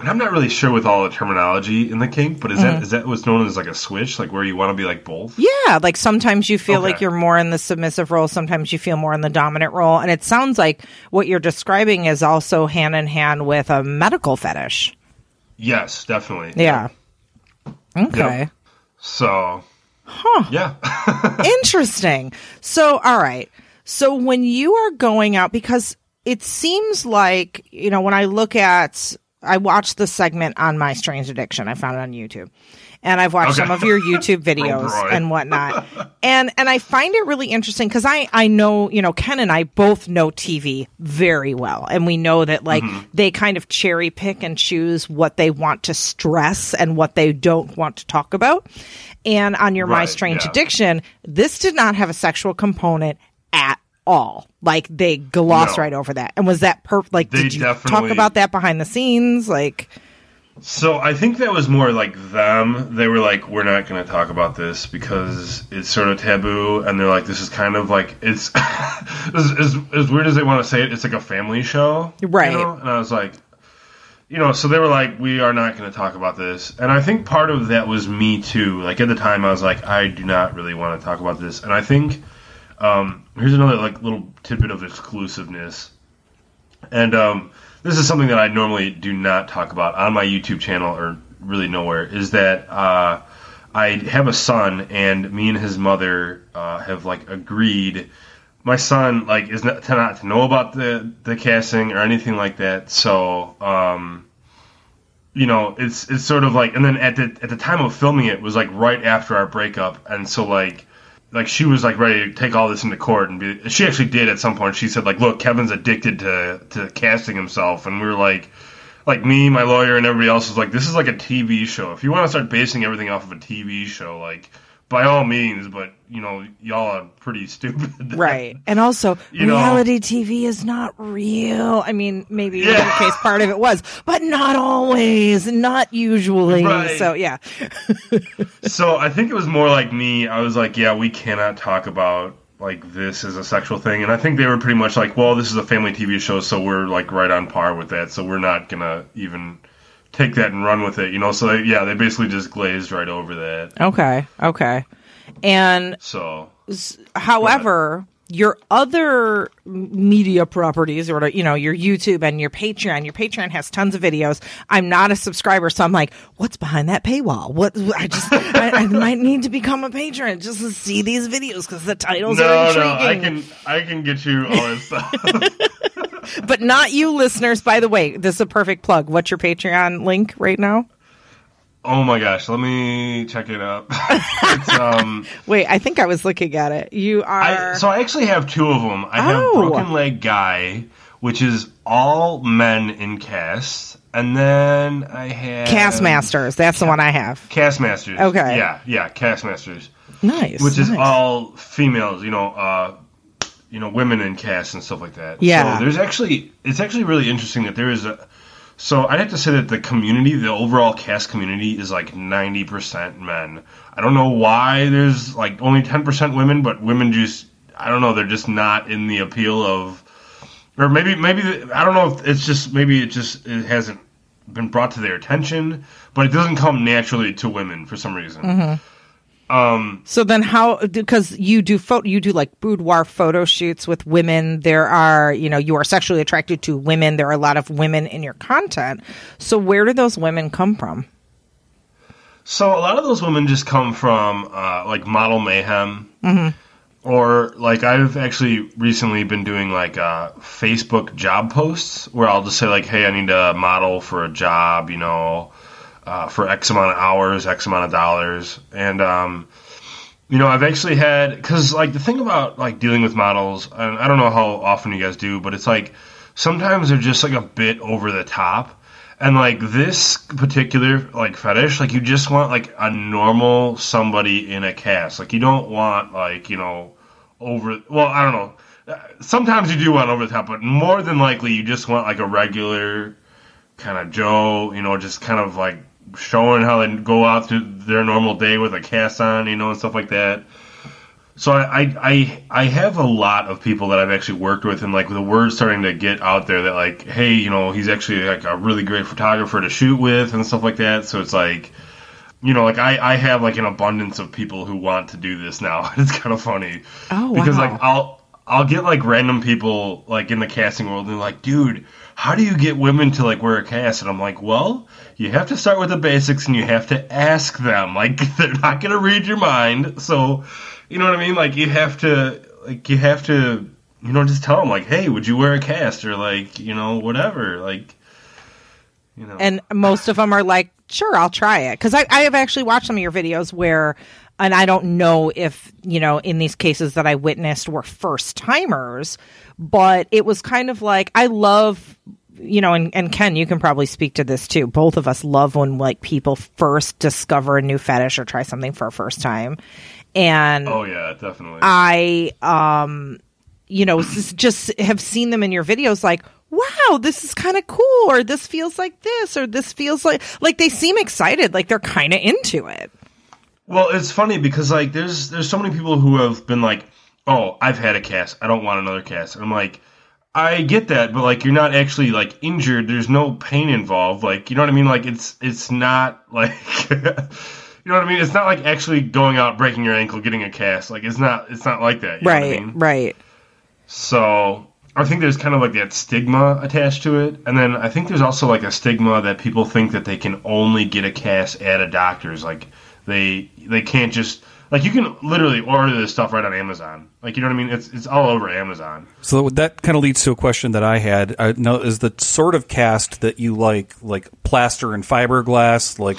and I'm not really sure with all the terminology in the kink, but is mm-hmm. that is that what's known as like a switch, like where you want to be like both? Yeah, like sometimes you feel okay. like you're more in the submissive role, sometimes you feel more in the dominant role, and it sounds like what you're describing is also hand in hand with a medical fetish. Yes, definitely. Yeah. Okay. Yep. So. Huh. Yeah. Interesting. So, all right. So when you are going out, because it seems like, you know, when I look at, I watched the segment on My Strange Addiction. I found it on YouTube. And I've watched okay. some of your YouTube videos oh, and whatnot. And and I find it really interesting because I, I know, you know, Ken and I both know T V very well. And we know that, like, mm-hmm. they kind of cherry pick and choose what they want to stress and what they don't want to talk about. And on your right, My Strange yeah. Addiction, this did not have a sexual component at all. Like they gloss no. right over that. And was that perf like they did you talk about that behind the scenes? Like, so I think that was more like them. They were like, we're not going to talk about this because it's sort of taboo, and they're like, this is kind of like, it's as, as, as weird as they want to say it, it's like a family show, right, you know? And I was like, you know, so they were like, we are not going to talk about this. And I think part of that was me too. Like at the time I was like, I do not really want to talk about this. And I think Um, here's another like little tidbit of exclusiveness, and um, this is something that I normally do not talk about on my YouTube channel or really nowhere, is that uh, I have a son, and me and his mother uh, have like agreed. My son like is not to, not to know about the, the casting or anything like that, so um, you know, it's it's sort of like, and then at the at the time of filming it was like right after our breakup, and so like. Like, she was, like, ready to take all this into court. And be, she actually did at some point. She said, like, look, Kevin's addicted to, to casting himself. And we were, like, like, me, my lawyer, and everybody else was, like, this is, like, a T V show. If you want to start basing everything off of a T V show, like, by all means. But, you know, y'all are pretty stupid. Right. And also, you reality know? T V is not real. I mean, maybe yeah. in your case part of it was. But not always. Not usually. Right. So, yeah. So, I think it was more like me. I was like, yeah, we cannot talk about, like, this as a sexual thing. And I think they were pretty much like, well, this is a family T V show, so we're, like, right on par with that. So, we're not going to even take that and run with it, you know? So, they, yeah, they basically just glazed right over that. Okay. Okay. And so, however, your other media properties, or you know, your YouTube and your Patreon. Your Patreon has tons of videos. I'm not a subscriber, so I'm like, what's behind that paywall? What I just I, I might need to become a patron just to see these videos because the titles no, are intriguing. No, I can I can get you all this stuff, but not you listeners. By the way, this is a perfect plug. What's your Patreon link right now? Oh my gosh, let me check it up. It's, um, wait, I think I was looking at it. You are... I, so I actually have two of them. I oh. have Broken Leg Guy, which is all men in cast, and then I have... Castmasters, that's Ca- the one I have. Castmasters. Okay. Yeah, yeah, Castmasters. Nice. Which is nice. All females, you know, uh, you know, women in cast and stuff like that. Yeah. So there's actually... It's actually really interesting that there is a... So I'd have to say that the community, the overall cast community, is like ninety percent men. I don't know why there's like only ten percent women, but women just, I don't know, they're just not in the appeal of, or maybe, maybe, I don't know if it's just, maybe it just, it hasn't been brought to their attention, but it doesn't come naturally to women for some reason. Mm-hmm. Um, so then how, because you do photo, you do like boudoir photo shoots with women. There are, you know, you are sexually attracted to women. There are a lot of women in your content. So where do those women come from? So a lot of those women just come from, uh, like Model Mayhem, mm-hmm. or like I've actually recently been doing like, uh, Facebook job posts where I'll just say like, hey, I need a model for a job, you know. Uh, for X amount of hours, X amount of dollars. And, um, you know, I've actually had, because, like, the thing about, like, dealing with models, and I don't know how often you guys do, but it's, like, sometimes they're just, like, a bit over the top. And, like, this particular, like, fetish, like, you just want, like, a normal somebody in a cast. Like, you don't want, like, you know, over, well, I don't know. Sometimes you do want over the top, but more than likely you just want, like, a regular kind of Joe, you know, just kind of, like, showing how they go out through their normal day with a cast on, you know, and stuff like that. So I, I, I, I have a lot of people that I've actually worked with, and like the word's starting to get out there that like, hey, you know, he's actually like a really great photographer to shoot with and stuff like that. So it's like, you know, like I, I have like an abundance of people who want to do this now. It's kind of funny. Oh, wow. Because like I'll I'll get like random people like in the casting world and they're like, dude, how do you get women to like wear a cast? And I'm like, well, you have to start with the basics and you have to ask them. Like, they're not going to read your mind. So, you know what I mean? Like, you have to, like, you have to, you know, just tell them, like, hey, would you wear a cast? Or, like, you know, whatever. Like, you know. And most of them are like, sure, I'll try it. Because I, I have actually watched some of your videos where, and I don't know if, you know, in these cases that I witnessed were first timers, but it was kind of like, I love, you know, and, and Ken, you can probably speak to this too. Both of us love when like people first discover a new fetish or try something for a first time. And oh yeah, definitely. I, um, you know, just have seen them in your videos like, wow, this is kind of cool. Or this feels like this, or this feels like, like they seem excited. Like they're kind of into it. Well, it's funny because like there's there's so many people who have been like, oh, I've had a cast, I don't want another cast. And I'm like, I get that, but like you're not actually like injured. There's no pain involved. Like, you know what I mean? Like it's it's not like you know what I mean? It's not like actually going out, breaking your ankle, getting a cast. Like it's not it's not like that. You right, know what I mean? Right. So I think there's kind of like that stigma attached to it. And then I think there's also like a stigma that people think that they can only get a cast at a doctor's. Like They they can't just, like, you can literally order this stuff right on Amazon. Like, you know what I mean? It's it's all over Amazon. So that kind of leads to a question that I had. I know, is the sort of cast that you like, like plaster and fiberglass, like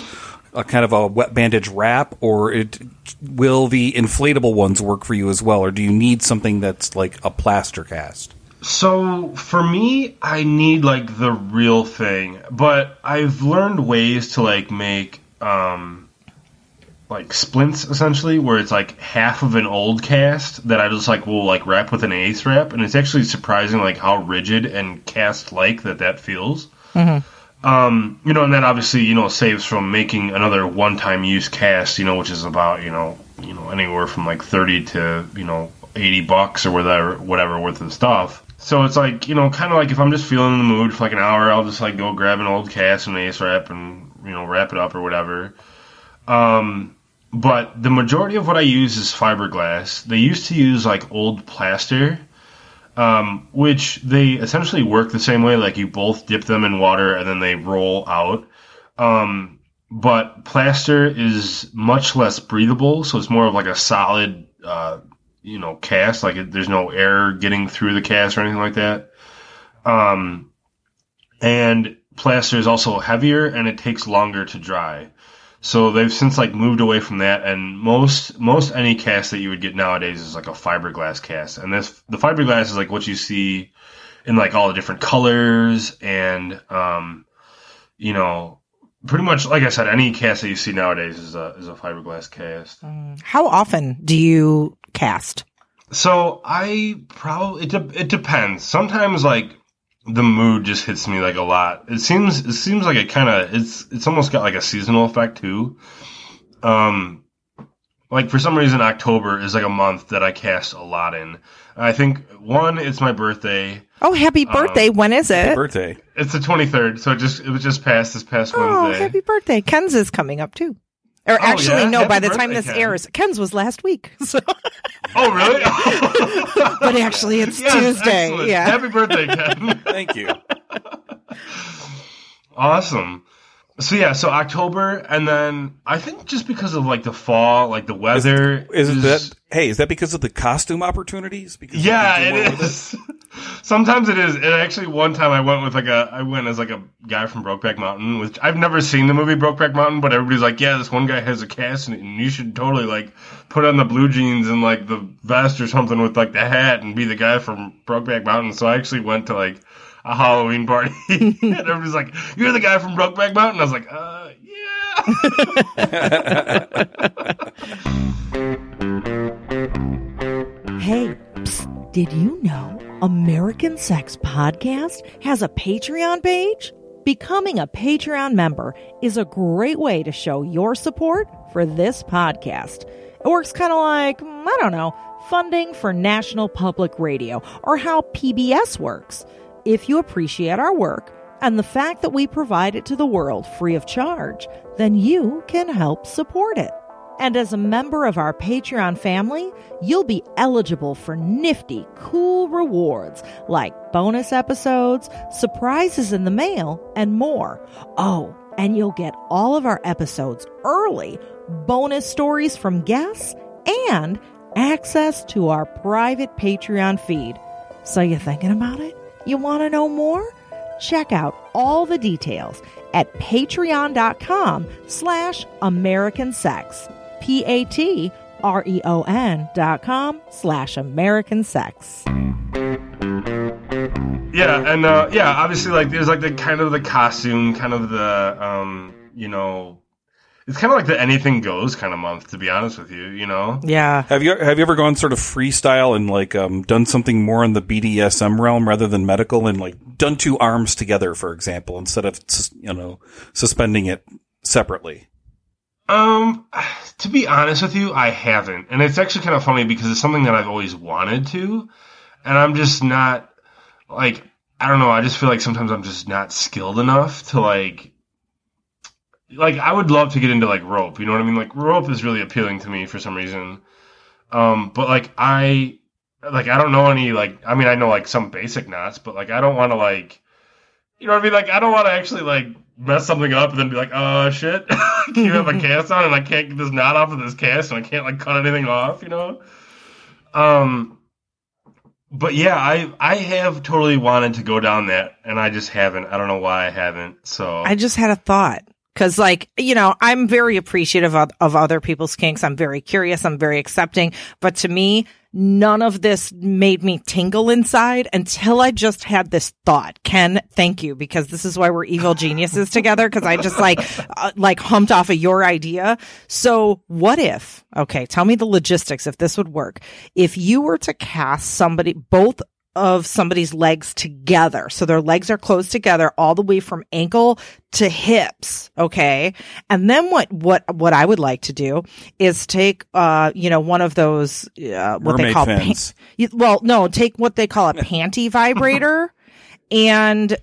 a kind of a wet bandage wrap, or it will the inflatable ones work for you as well? Or do you need something that's like a plaster cast? So for me, I need like the real thing, but I've learned ways to like make, um, like splints essentially, where it's like half of an old cast that I just like will like wrap with an ace wrap, and it's actually surprising like how rigid and cast like that that feels. Mm-hmm. Um, you know, and that obviously you know saves from making another one time use cast, you know, which is about you know you know anywhere from like thirty to you know eighty bucks or whatever whatever worth of stuff. So it's like you know kind of like if I'm just feeling in the mood for like an hour, I'll just like go grab an old cast and an ace wrap and you know wrap it up or whatever. Um, But the majority of what I use is fiberglass. They used to use like old plaster, um, which they essentially work the same way. Like you both dip them in water and then they roll out. Um, but plaster is much less breathable, so it's more of like a solid, uh, you know, cast. Like it, there's no air getting through the cast or anything like that. Um, and plaster is also heavier and it takes longer to dry. So they've since like moved away from that, and most most any cast that you would get nowadays is like a fiberglass cast, and this the fiberglass is like what you see in like all the different colors, and um, you know, pretty much like I said, any cast that you see nowadays is a is a fiberglass cast. How often do you cast? So I probably it de- it depends. Sometimes like the mood just hits me like a lot. It seems, it seems like it kind of, it's, it's almost got like a seasonal effect too. Um, like for some reason, October is like a month that I cast a lot in. I think one, it's my birthday. Oh, happy birthday. Um, when is it? Happy birthday. It's the twenty-third. So it just, it was just past this past oh, Wednesday. Oh, happy birthday. Ken's is coming up too. Or actually, oh, yeah? no, happy by the birthday, time this Ken. airs, Ken's was last week. So. Oh, really? Oh. But actually, it's yes, Tuesday. Excellent. Yeah. Happy birthday, Ken. Thank you. Awesome. So, yeah, so October, and then I think just because of, like, the fall, like, the weather. Is, is, is that, hey, is that because of the costume opportunities? Because yeah, it is. It? Sometimes it is. And actually, one time I went with, like, a, I went as, like, a guy from Brokeback Mountain, which I've never seen the movie Brokeback Mountain, but everybody's like, yeah, this one guy has a cast in it, and you should totally, like, put on the blue jeans and, like, the vest or something with, like, the hat and be the guy from Brokeback Mountain. So I actually went to, like, a Halloween party. And everybody's like, you're the guy from Brokeback Mountain. I was like, uh, yeah. Hey, psst, did you know American Sex Podcast has a Patreon page? Becoming a Patreon member is a great way to show your support for this podcast. It works kind of like, I don't know, funding for National Public Radio or how P B S works. If you appreciate our work and the fact that we provide it to the world free of charge, then you can help support it. And as a member of our Patreon family, you'll be eligible for nifty, cool rewards like bonus episodes, surprises in the mail, and more. Oh, and you'll get all of our episodes early, bonus stories from guests, and access to our private Patreon feed. So you thinking about it? You want to know more? Check out all the details at patreon.com slash American Sex. P-A-T-R-E-O-N dot com slash American Sex. Yeah, and uh, yeah, obviously, like, there's, like, the kind of the costume, kind of the, um, you know, it's kind of like the anything goes kind of month, to be honest with you, you know? Yeah. Have you have you ever gone sort of freestyle and like um, done something more in the B D S M realm rather than medical, and like done two arms together, for example, instead of, you know, suspending it separately? Um, to be honest with you, I haven't. And it's actually kind of funny because it's something that I've always wanted to, and I'm just not, like, I don't know, I just feel like sometimes I'm just not skilled enough to, like, Like, I would love to get into, like, rope, you know what I mean? Like, rope is really appealing to me for some reason. Um, but, like, I, like, I don't know any, like, I mean, I know, like, some basic knots, but, like, I don't want to, like, you know what I mean? Like, I don't want to actually, like, mess something up and then be like, oh, shit, you have a cast on and I can't get this knot off of this cast and I can't, like, cut anything off, you know? Um, but, yeah, I, I have totally wanted to go down that, and I just haven't. I don't know why I haven't, so. I just had a thought. Because, like, you know, I'm very appreciative of, of other people's kinks. I'm very curious. I'm very accepting. But to me, none of this made me tingle inside until I just had this thought. Ken, thank you, because this is why we're evil geniuses together, because I just, like, uh, like humped off of your idea. So what if, okay, tell me the logistics if this would work. If you were to cast somebody, both of somebody's legs together. So their legs are closed together all the way from ankle to hips. Okay. And then what, what, what I would like to do is take, uh, you know, one of those, uh, what Mermaid they call, pants. Pa- well, no, take what they call a panty vibrator and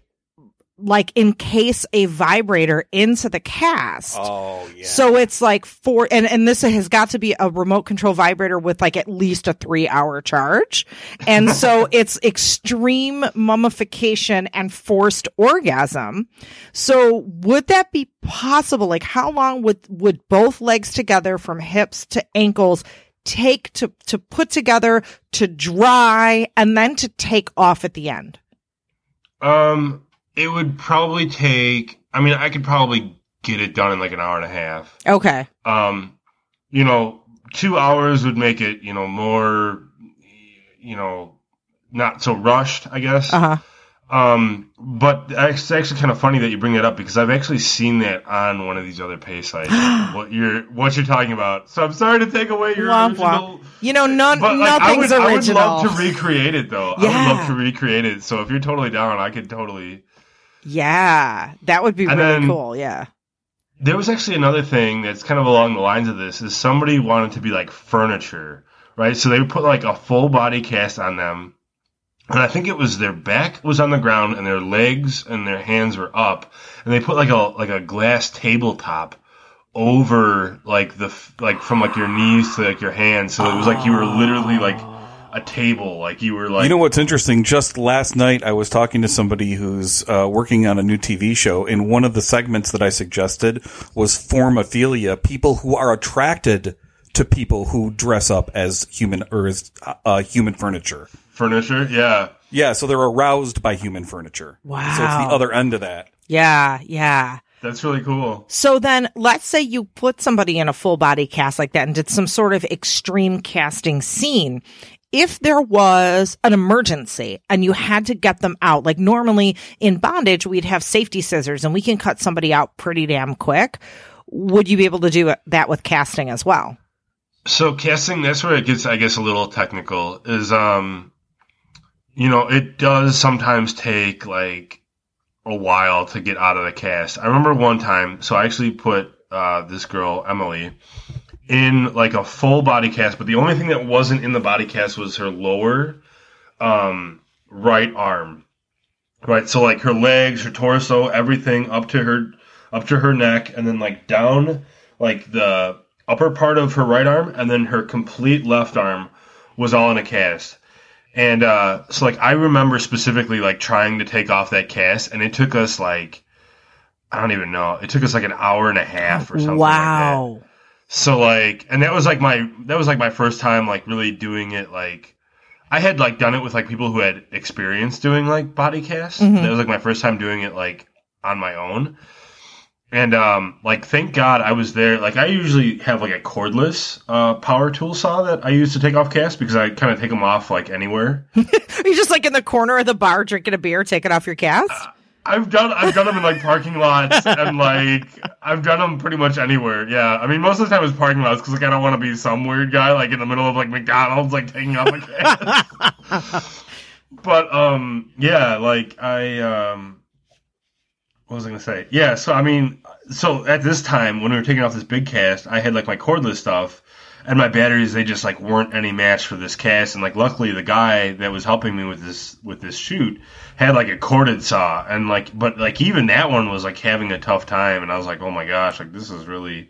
like encase a vibrator into the cast. Oh, yeah. So it's like four, and, and this has got to be a remote control vibrator with like at least a three hour charge. And so it's extreme mummification and forced orgasm. So would that be possible? Like how long would, would both legs together from hips to ankles take to, to put together, to dry, and then to take off at the end? Um, It would probably take, I mean, I could probably get it done in like an hour and a half. Okay. Um, you know, two hours would make it, you know, more, you know, not so rushed, I guess. Uh-huh. Um, but it's actually kind of funny that you bring that up because I've actually seen that on one of these other pay sites. what you're what you're talking about. So I'm sorry to take away your womp original. Womp. You know, none, but, like, nothing's I would, original. I would love to recreate it, though. Yeah. I would love to recreate it. So if you're totally down, I could totally. Yeah, that would be and really cool. Yeah. There was actually another thing that's kind of along the lines of this is somebody wanted to be like furniture, right? So they would put like a full body cast on them. And I think it was their back was on the ground and their legs and their hands were up. And they put like a, like a glass tabletop over like the, like from like your knees to like your hands. So it was like you were literally like a table, like you were like... You know what's interesting? Just last night I was talking to somebody who's uh, working on a new T V show, and one of the segments that I suggested was formophilia, people who are attracted to people who dress up as human or as uh, human furniture. Furniture, yeah. Yeah, so they're aroused by human furniture. Wow. So it's the other end of that. Yeah, yeah. That's really cool. So then let's say you put somebody in a full body cast like that and did some sort of extreme casting scene. If there was an emergency and you had to get them out, like normally in bondage, we'd have safety scissors and we can cut somebody out pretty damn quick. Would you be able to do that with casting as well? So casting, that's where it gets, I guess, a little technical is, um, you know, it does sometimes take like a while to get out of the cast. I remember one time, so I actually put uh, this girl, Emily, in like a full body cast, but the only thing that wasn't in the body cast was her lower um, right arm, right? So like her legs, her torso, everything up to her up to her neck, and then like down like the upper part of her right arm, and then her complete left arm was all in a cast. And uh, so like I remember specifically like trying to take off that cast, and it took us like I don't even know, it took us like an hour and a half or something. Wow. Like that. So like, and that was like my, that was like my first time like really doing it. Like I had like done it with like people who had experience doing like body casts. Mm-hmm. That was like my first time doing it like on my own. And um, like, thank God I was there. Like I usually have like a cordless uh, power tool saw that I use to take off casts because I kind of take them off like anywhere. Are you just like in the corner of the bar drinking a beer, taking off your cast? Uh, I've done I've done them in like parking lots and like I've done them pretty much anywhere. Yeah, I mean most of the time it's parking lots because like I don't want to be some weird guy like in the middle of like McDonald's like taking off a cast. But um yeah, like I um what was I gonna say? Yeah, so I mean so at this time when we were taking off this big cast, I had like my cordless stuff and my batteries they just like weren't any match for this cast, and like luckily the guy that was helping me with this with this shoot had like a corded saw, and like but like even that one was like having a tough time, and I was like, oh my gosh, like this is really,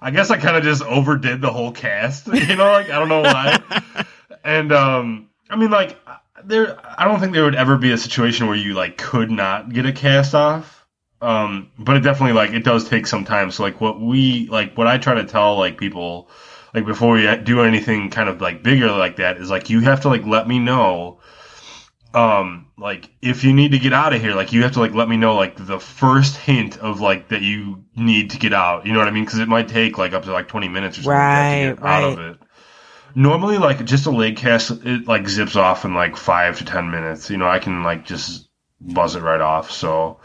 I guess I kind of just overdid the whole cast, you know, like I don't know why. And um I mean like there I don't think there would ever be a situation where you like could not get a cast off, um but it definitely like it does take some time. So like what we like what I try to tell like people like before we do anything kind of like bigger like that is like you have to like let me know um like if you need to get out of here, like you have to like let me know like the first hint of like that you need to get out, you know what I mean, because it might take like up to like twenty minutes or something right, to get right. out of it. Normally like just a leg cast it like zips off in like five to ten minutes, you know, I can like just buzz it right off. So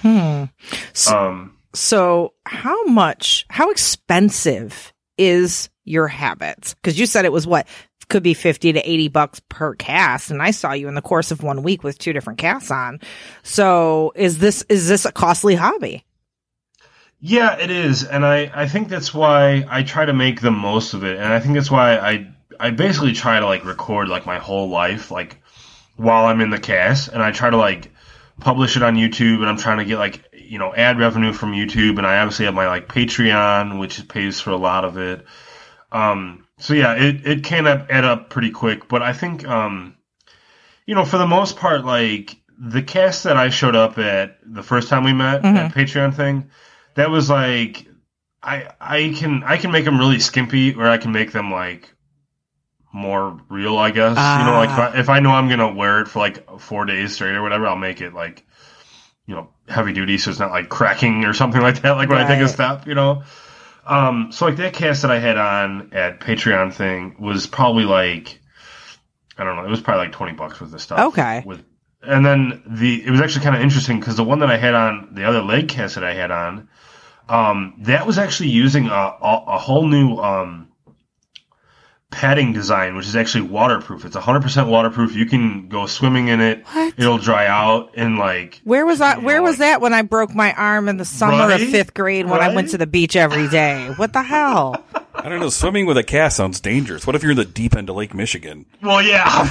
hmm so, um so how much how expensive is your habits? Because you said it was what could be fifty to eighty bucks per cast, and I saw you in the course of one week with two different casts on. So is this is this a costly hobby? Yeah, it is, and I I think that's why I try to make the most of it, and I think that's why I I basically try to like record like my whole life like while I'm in the cast, and I try to like publish it on YouTube, and I'm trying to get, like, you know, ad revenue from YouTube, and I obviously have my, like, Patreon, which pays for a lot of it. Um, so, yeah, it, it can add up pretty quick, but I think, um, you know, for the most part, like, the cast that I showed up at the first time we met, mm-hmm. that Patreon thing, that was, like, I I can I can make them really skimpy, or I can make them, like, more real, I guess. Ah. You know, like, if I, if I know I'm going to wear it for, like, four days straight or whatever, I'll make it, like, you know, heavy duty, so it's not, like, cracking or something like that, like, when right. I take a step, you know? Um, so, like, that cast that I had on at Patreon thing was probably, like, I don't know, it was probably, like, twenty bucks worth of stuff. Okay. With, and then the it was actually kind of interesting, because the one that I had on, the other leg cast that I had on, um, that was actually using a, a, a whole new... Um, padding design, which is actually waterproof. It's one hundred percent waterproof. You can go swimming in it. What? It'll dry out. And like, where was I where know, was like, that when I broke my arm in the summer right? of fifth grade when right? I went to the beach every day? What the hell? I don't know, swimming with a cast sounds dangerous. What if you're in the deep end of Lake Michigan? Well, yeah.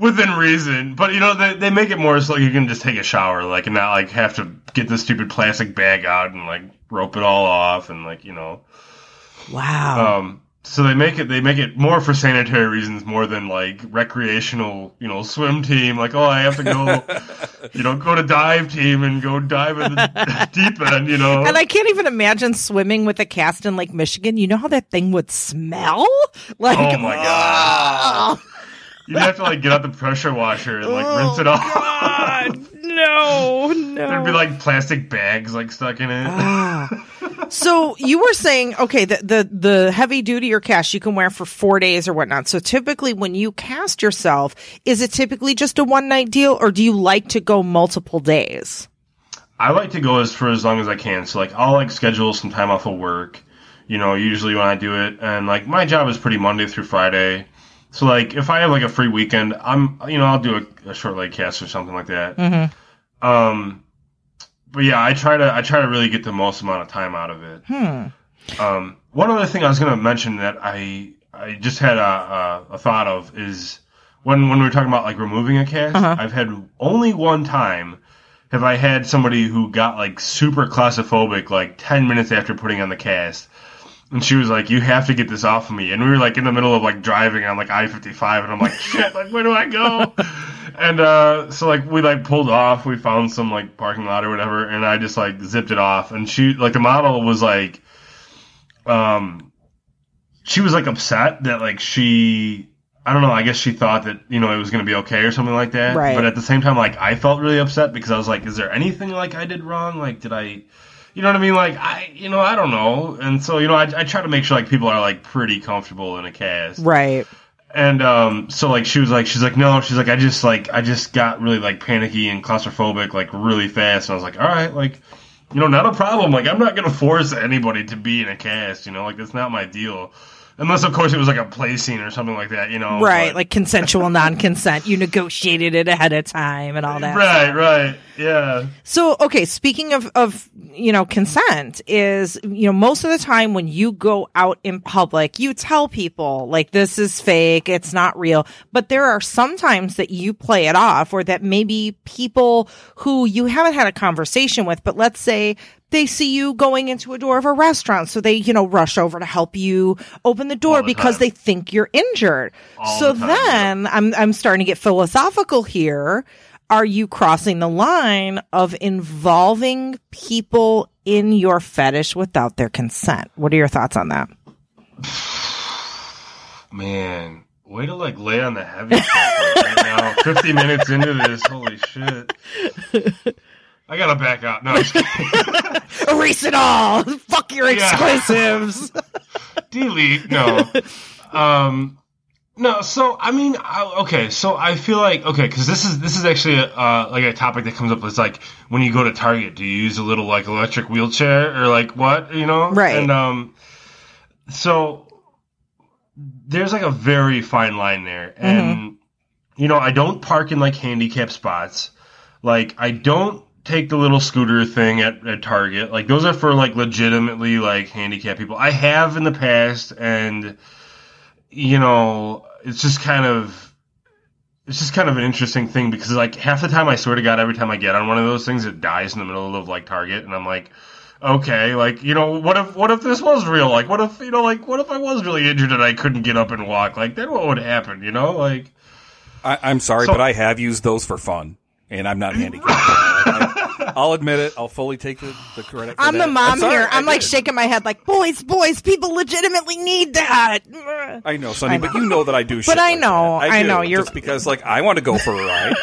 Within reason, but you know, they, they make it more so like you can just take a shower, like, and not like have to get this stupid plastic bag out and like rope it all off and like, you know. Wow. um So they make it they make it more for sanitary reasons more than like recreational, you know, swim team, like, oh, I have to go you know, go to dive team and go dive in the deep end, you know. And I can't even imagine swimming with a cast in Lake Michigan. You know how that thing would smell? Like, oh my god. Oh. You'd have to like get out the pressure washer and like oh, rinse it off. God. No, no. There'd be like plastic bags like stuck in it. Ah. So you were saying, okay, the, the, the heavy duty or cast you can wear for four days or whatnot. So typically when you cast yourself, is it typically just a one night deal, or do you like to go multiple days? I like to go as for as long as I can. So like I'll like schedule some time off of work, you know, usually when I do it. And like my job is pretty Monday through Friday. So like if I have like a free weekend, I'm, you know, I'll do a, a short leg cast or something like that. Mm-hmm. Um, but yeah, I try to I try to really get the most amount of time out of it. Hmm. Um, one other thing I was going to mention that I I just had a, a, a thought of is when when we were talking about like removing a cast, uh-huh. I've had only one time have I had somebody who got like super claustrophobic like ten minutes after putting on the cast. And she was like, "You have to get this off of me." And we were like in the middle of like driving on like I fifty-five, and I'm like, "Shit! Like, where do I go?" And uh, so like we like pulled off. We found some like parking lot or whatever, and I just like zipped it off. And she like the model was like, um, she was like upset that like she I don't know. I guess she thought that you know it was gonna be okay or something like that. Right. But at the same time, like I felt really upset because I was like, "Is there anything like I did wrong? Like, did I?" You know what I mean? Like, I, you know, I don't know. And so, you know, I, I try to make sure, like, people are, like, pretty comfortable in a cast. Right. And um, so, like, she was like, she's like, no, she's like, I just, like, I just got really, like, panicky and claustrophobic, like, really fast. And I was like, all right, like, you know, not a problem. Like, I'm not going to force anybody to be in a cast, you know? Like, that's not my deal. Unless, of course, it was, like, a play scene or something like that, you know? Right, but... like, consensual non-consent. You negotiated it ahead of time and all that. Right, stuff. Right, yeah. So, okay, speaking of, of, you know, consent is, you know, most of the time when you go out in public, you tell people, like, this is fake, it's not real. But there are some times that you play it off, or that maybe people who you haven't had a conversation with, but let's say... they see you going into a door of a restaurant, so they, you know, rush over to help you open the door because they think you're injured. So then I'm I'm starting to get philosophical here. Are you crossing the line of involving people in your fetish without their consent? What are your thoughts on that? Man, way to like lay on the heavy stuff right now. fifty minutes into this, holy shit. I gotta back out. No, I'm just kidding. Erase it all. Fuck your exclusives. Yeah. Delete. No. Um, no. So I mean, I, okay. So I feel like okay, because this is this is actually a, uh, like a topic that comes up. It's like when you go to Target, do you use a little like electric wheelchair or like what you know? Right. And um, so there's like a very fine line there, and mm-hmm. you know, I don't park in like handicapped spots. Like I don't. Take the little scooter thing at, at Target. Like, those are for, like, legitimately, like, handicapped people. I have in the past, and, you know, it's just kind of... it's just kind of an interesting thing because, like, half the time I swear to God, every time I get on one of those things, it dies in the middle of, like, Target. And I'm like, okay, like, you know, what if what if this was real? Like, what if, you know, like, what if I was really injured and I couldn't get up and walk? Like, then what would happen, you know? Like, I, I'm sorry, so, but I have used those for fun, and I'm not handicapped. I, I'll admit it. I'll fully take the, the credit for I'm that. The mom I'm sorry, here. I'm, I like, did. shaking my head like, boys, boys, people legitimately need that. I know, Sunny, I know. But you know that I do but shit But I like know. That. I, I do, know. You're... Just because, like, I want to go for a ride.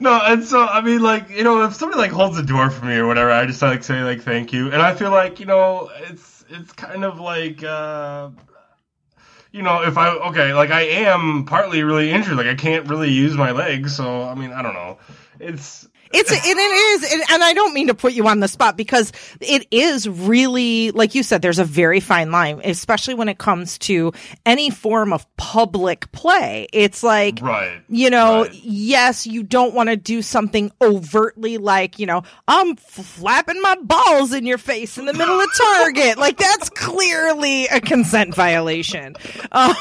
No, and so, I mean, like, you know, if somebody, like, holds the door for me or whatever, I just, like, say, like, thank you. And I feel like, you know, it's it's kind of like... Uh, You know, if I, okay, like, I am partly really injured. Like, I can't really use my legs, so, I mean, I don't know. It's... It's, it, it is, it, and I don't mean to put you on the spot because it is really, like you said, there's a very fine line, especially when it comes to any form of public play. It's like, right, you know, right. Yes, you don't want to do something overtly like, you know, I'm flapping my balls in your face in the middle of Target. Like, that's clearly a consent violation. Um,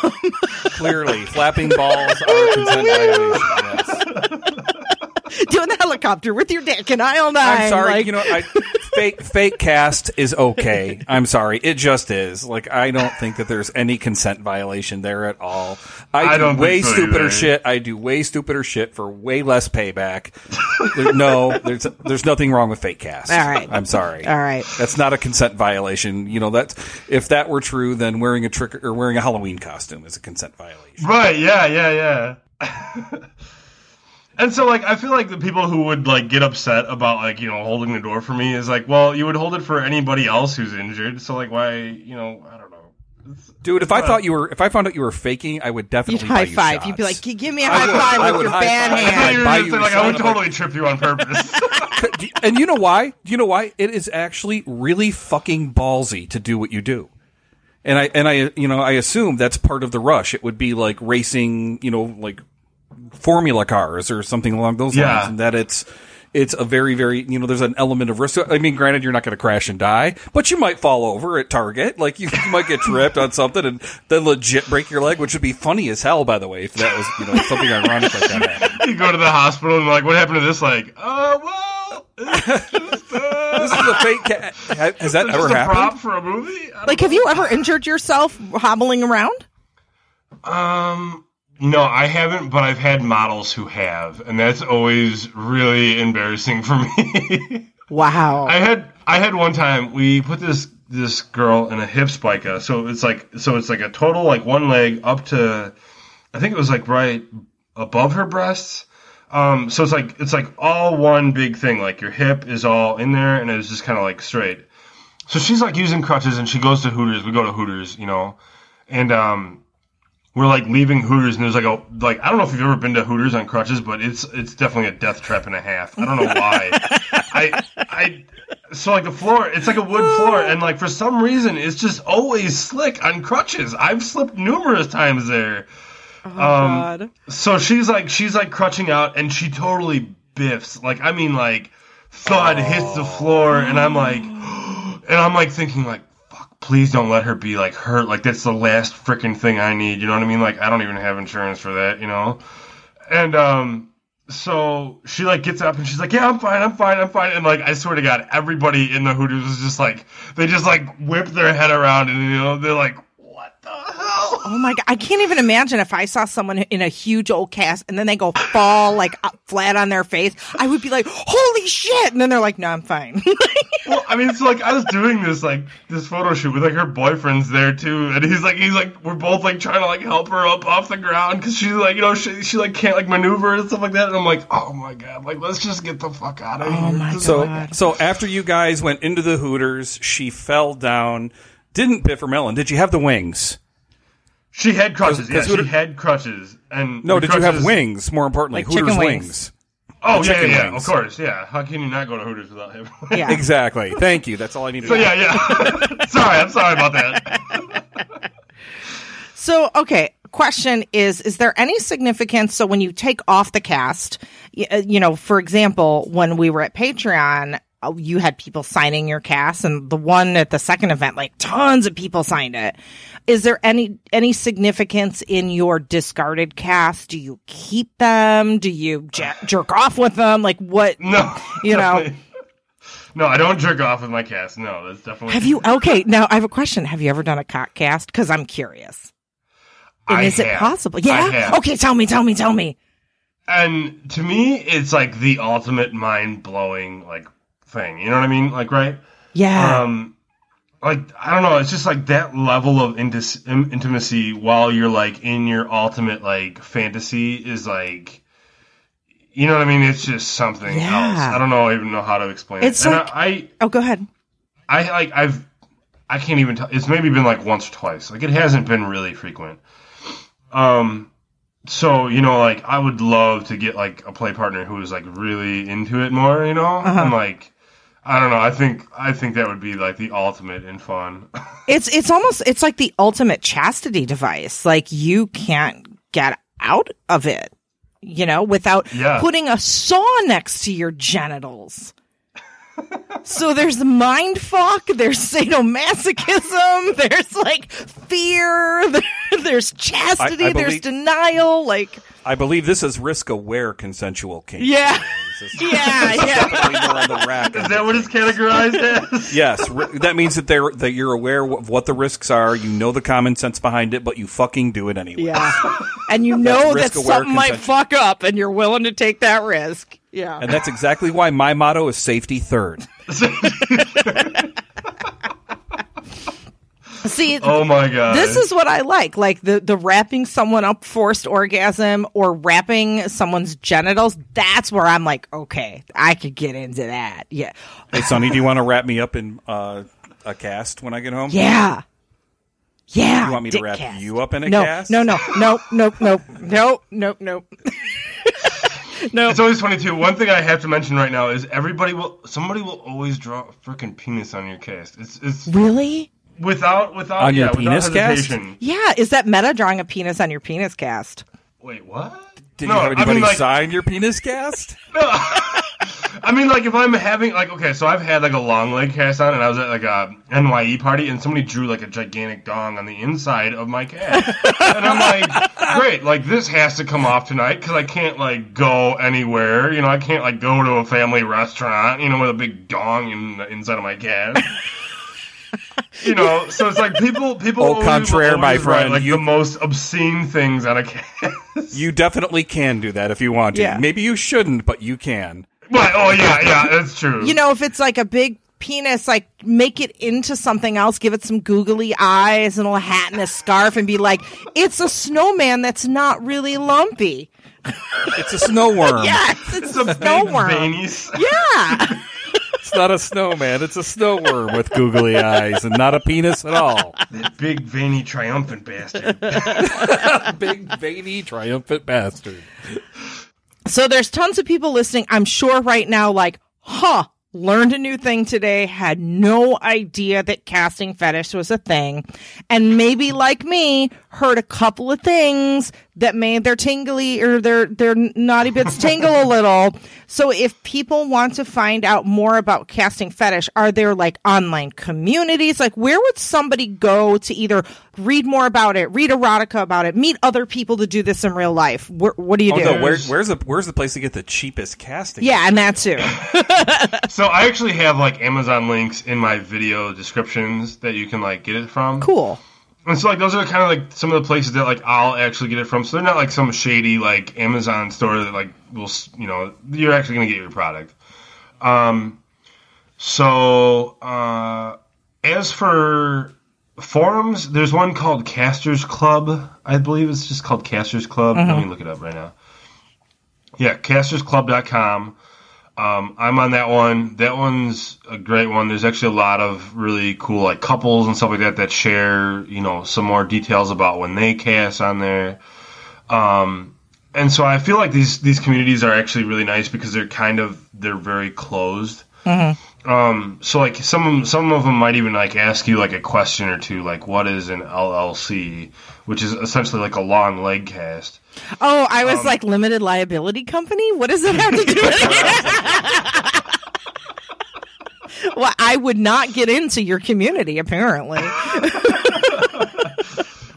clearly, flapping balls are consent violations, yes. Doing the helicopter with your dick in aisle nine. I'm sorry, like... you know, I, fake fake cast is okay. I'm sorry, it just is. Like, I don't think that there's any consent violation there at all. I, I do don't way so stupider either. shit. I do way stupider shit for way less payback. There, no, there's there's nothing wrong with fake cast. All right, I'm sorry. All right, that's not a consent violation. You know, that's if that were true, then wearing a trick or wearing a Halloween costume is a consent violation. Right? Yeah. Yeah. Yeah. And so, like, I feel like the people who would, like, get upset about, like, you know, holding the door for me is like, well, you would hold it for anybody else who's injured. So, like, why, you know, I don't know. It's, Dude, if uh, I thought you were, if I found out you were faking, I would definitely you'd buy high you five. Shots. You'd be like, give me a high would, five I with your bad hand. I, you were gonna say, like, I would totally like... trip you on purpose. And you know why? You know why? It is actually really fucking ballsy to do what you do. And I, and I, you know, I assume that's part of the rush. It would be like racing, you know, like, Formula cars or something along those yeah. lines, and that it's it's a very, very, you know, there's an element of risk. I mean, granted, you're not going to crash and die, but you might fall over at Target. Like, you, you might get tripped on something and then legit break your leg, which would be funny as hell, by the way, if that was, you know, something ironic like that happened. You go to the hospital and, like, what happened to this leg? Oh, well, it's just, uh... this is a fake cat. Has that ever happened? Is this a prop for a movie? Like, know. Have you ever injured yourself hobbling around? Um... No, I haven't, but I've had models who have, and that's always really embarrassing for me. Wow. I had I had one time we put this this girl in a hip spica, so it's like so it's like a total like one leg up to I think it was like right above her breasts. Um, so it's like it's like all one big thing, like your hip is all in there, and it was just kind of like straight. So she's like using crutches, and she goes to Hooters. We go to Hooters, you know, and um. We're like leaving Hooters, and there's like a like I don't know if you've ever been to Hooters on crutches, but it's it's definitely a death trap and a half. I don't know why. I I so like the floor, it's like a wood floor, and like for some reason it's just always slick on crutches. I've slipped numerous times there. Oh, um, God. So she's like she's like crutching out, and she totally biffs. Like I mean, like thud oh. hits the floor, and I'm like, and I'm like thinking like. Please don't let her be, like, hurt. Like, that's the last freaking thing I need. You know what I mean? Like, I don't even have insurance for that, you know? And, um, so she, like, gets up and she's like, yeah, I'm fine, I'm fine, I'm fine. And, like, I swear to God, everybody in the Hooters is just, like, they just, like, whip their head around and, you know, they're like, what the hell? Oh, my God. I can't even imagine if I saw someone in a huge old cast and then they go fall, like, flat on their face. I would be like, holy shit. And then they're like, no, I'm fine. Well, I mean, so, like, I was doing this, like, this photo shoot with, like, her boyfriend's there, too, and he's, like, he's, like, we're both, like, trying to, like, help her up off the ground, because she's, like, you know, she, she, like, can't, like, maneuver and stuff like that, and I'm, like, oh, my God, like, let's just get the fuck out of oh here. Oh, my so, God. So, after you guys went into the Hooters, she fell down, didn't biff her melon, did you have the wings? She had crutches, yeah, she Hooter- had crutches, and... No, did crutches, you have wings, more importantly, like Hooters wings? wings. Oh, yeah, yeah, yeah, of course, yeah. How can you not go to Hooters without him? Yeah. Exactly. Thank you. That's all I needed. So, yeah, yeah. Sorry, I'm sorry about that. So, okay, question is, is there any significance? So when you take off the cast, you, you know, for example, when we were at Patreon, you had people signing your cast, and the one at the second event, like tons of people signed it. Is there any any significance in your discarded cast? Do you keep them? Do you j- jerk off with them? Like what? No, you know. No, no, I don't jerk off with my cast. No, that's definitely. Have you? Okay, now I have a question. Have you ever done a cock cast? Because I'm curious. And I is have. It possible? Yeah. Okay, tell me, tell me, tell me. And to me, it's like the ultimate mind blowing like. Thing, you know what I mean? Like, right? Yeah. Um, like, I don't know. It's just like that level of indis- in- intimacy while you're like in your ultimate like fantasy is like, you know what I mean? It's just something yeah. else. I don't know. I even know how to explain it's it. It's like, I, I oh, go ahead. I like I've I can't even tell. It's maybe been like once or twice. Like it hasn't been really frequent. Um. So, you know, like I would love to get like a play partner who is like really into it more. You know, uh-huh. I'm like. I don't know. I think I think that would be like the ultimate in fun. It's it's almost it's like the ultimate chastity device. Like you can't get out of it, you know, without yeah. putting a saw next to your genitals. So there's mind fuck, there's sadomasochism, there's like fear, there's chastity, I, I believe, there's denial, like I believe this is risk aware consensual kink. Yeah. Is, yeah, yeah. More on the rack is that what it's categorized as? Yes, ri- that means that they're that you're aware of what the risks are, you know the common sense behind it, but you fucking do it anyway. Yeah. And you know that something might fuck up and you're willing to take that risk. Yeah. And that's exactly why my motto is safety third. See, oh my God. This is what I like. Like the, the wrapping someone up forced orgasm or wrapping someone's genitals. That's where I'm like, okay, I could get into that. Yeah. Hey, Sunny, do you want to wrap me up in uh, a cast when I get home? Yeah. Yeah. You want me to wrap cast. You up in a no, cast? No, no, no, no, no, no, no, no. No. It's always funny too. One thing I have to mention right now is everybody will, somebody will always draw a freaking penis on your cast. It's it's really without without on yeah, your penis without hesitation. Cast. Yeah, is that meta drawing a penis on your penis cast? Wait, what? Did no, you have anybody I mean, like, sign your penis cast? No, I mean like if I'm having like okay, so I've had like a long leg cast on, and I was at like a N Y E party, and somebody drew like a gigantic dong on the inside of my cast, and I'm like, great, like this has to come off tonight because I can't like go anywhere, you know, I can't like go to a family restaurant, you know, with a big dong in the inside of my cast. You know, so it's like people, people. Au contraire, my friend, like you, the most obscene things on a cast. You definitely can do that if you want to. Yeah. Maybe you shouldn't, but you can. But, oh yeah, yeah, that's true. You know, if it's like a big penis, like make it into something else. Give it some googly eyes and a hat and a scarf, and be like, it's a snowman that's not really lumpy. It's a snow worm. Yes, it's, it's a, a snow big worm. Veinies. Yeah. It's not a snowman. It's a snow worm with googly eyes and not a penis at all. That big, veiny, triumphant bastard. Big, veiny, triumphant bastard. So there's tons of people listening, I'm sure, right now, like, huh, learned a new thing today, had no idea that casting fetish was a thing, and maybe, like me, heard a couple of things that made their tingly or their, their naughty bits tingle a little. So if people want to find out more about casting fetish, are there like online communities? Like where would somebody go to either read more about it, read erotica about it, meet other people to do this in real life? Where, what do you oh, do? No, where, where's the where's the place to get the cheapest casting? Yeah, and that too. So I actually have like Amazon links in my video descriptions that you can like get it from. Cool. And so, like, those are kind of, like, some of the places that, like, I'll actually get it from. So they're not, like, some shady, like, Amazon store that, like, will, you know, you're actually going to get your product. Um, so, uh, as for forums, there's one called Casters Club. I believe it's just called Casters Club. Mm-hmm. Let me look it up right now. Yeah, casters club dot com. Um, I'm on that one. That one's a great one. There's actually a lot of really cool like couples and stuff like that that share, you know, some more details about when they cast on there. Um, and so I feel like these these communities are actually really nice because they're kind of they're very closed. Mm-hmm. Um, so like some some of them might even like ask you like a question or two, like what is an L L C, which is essentially like a long leg cast. Oh, I was um, like, limited liability company? What does that have to do with it? Well, I would not get into your community, apparently.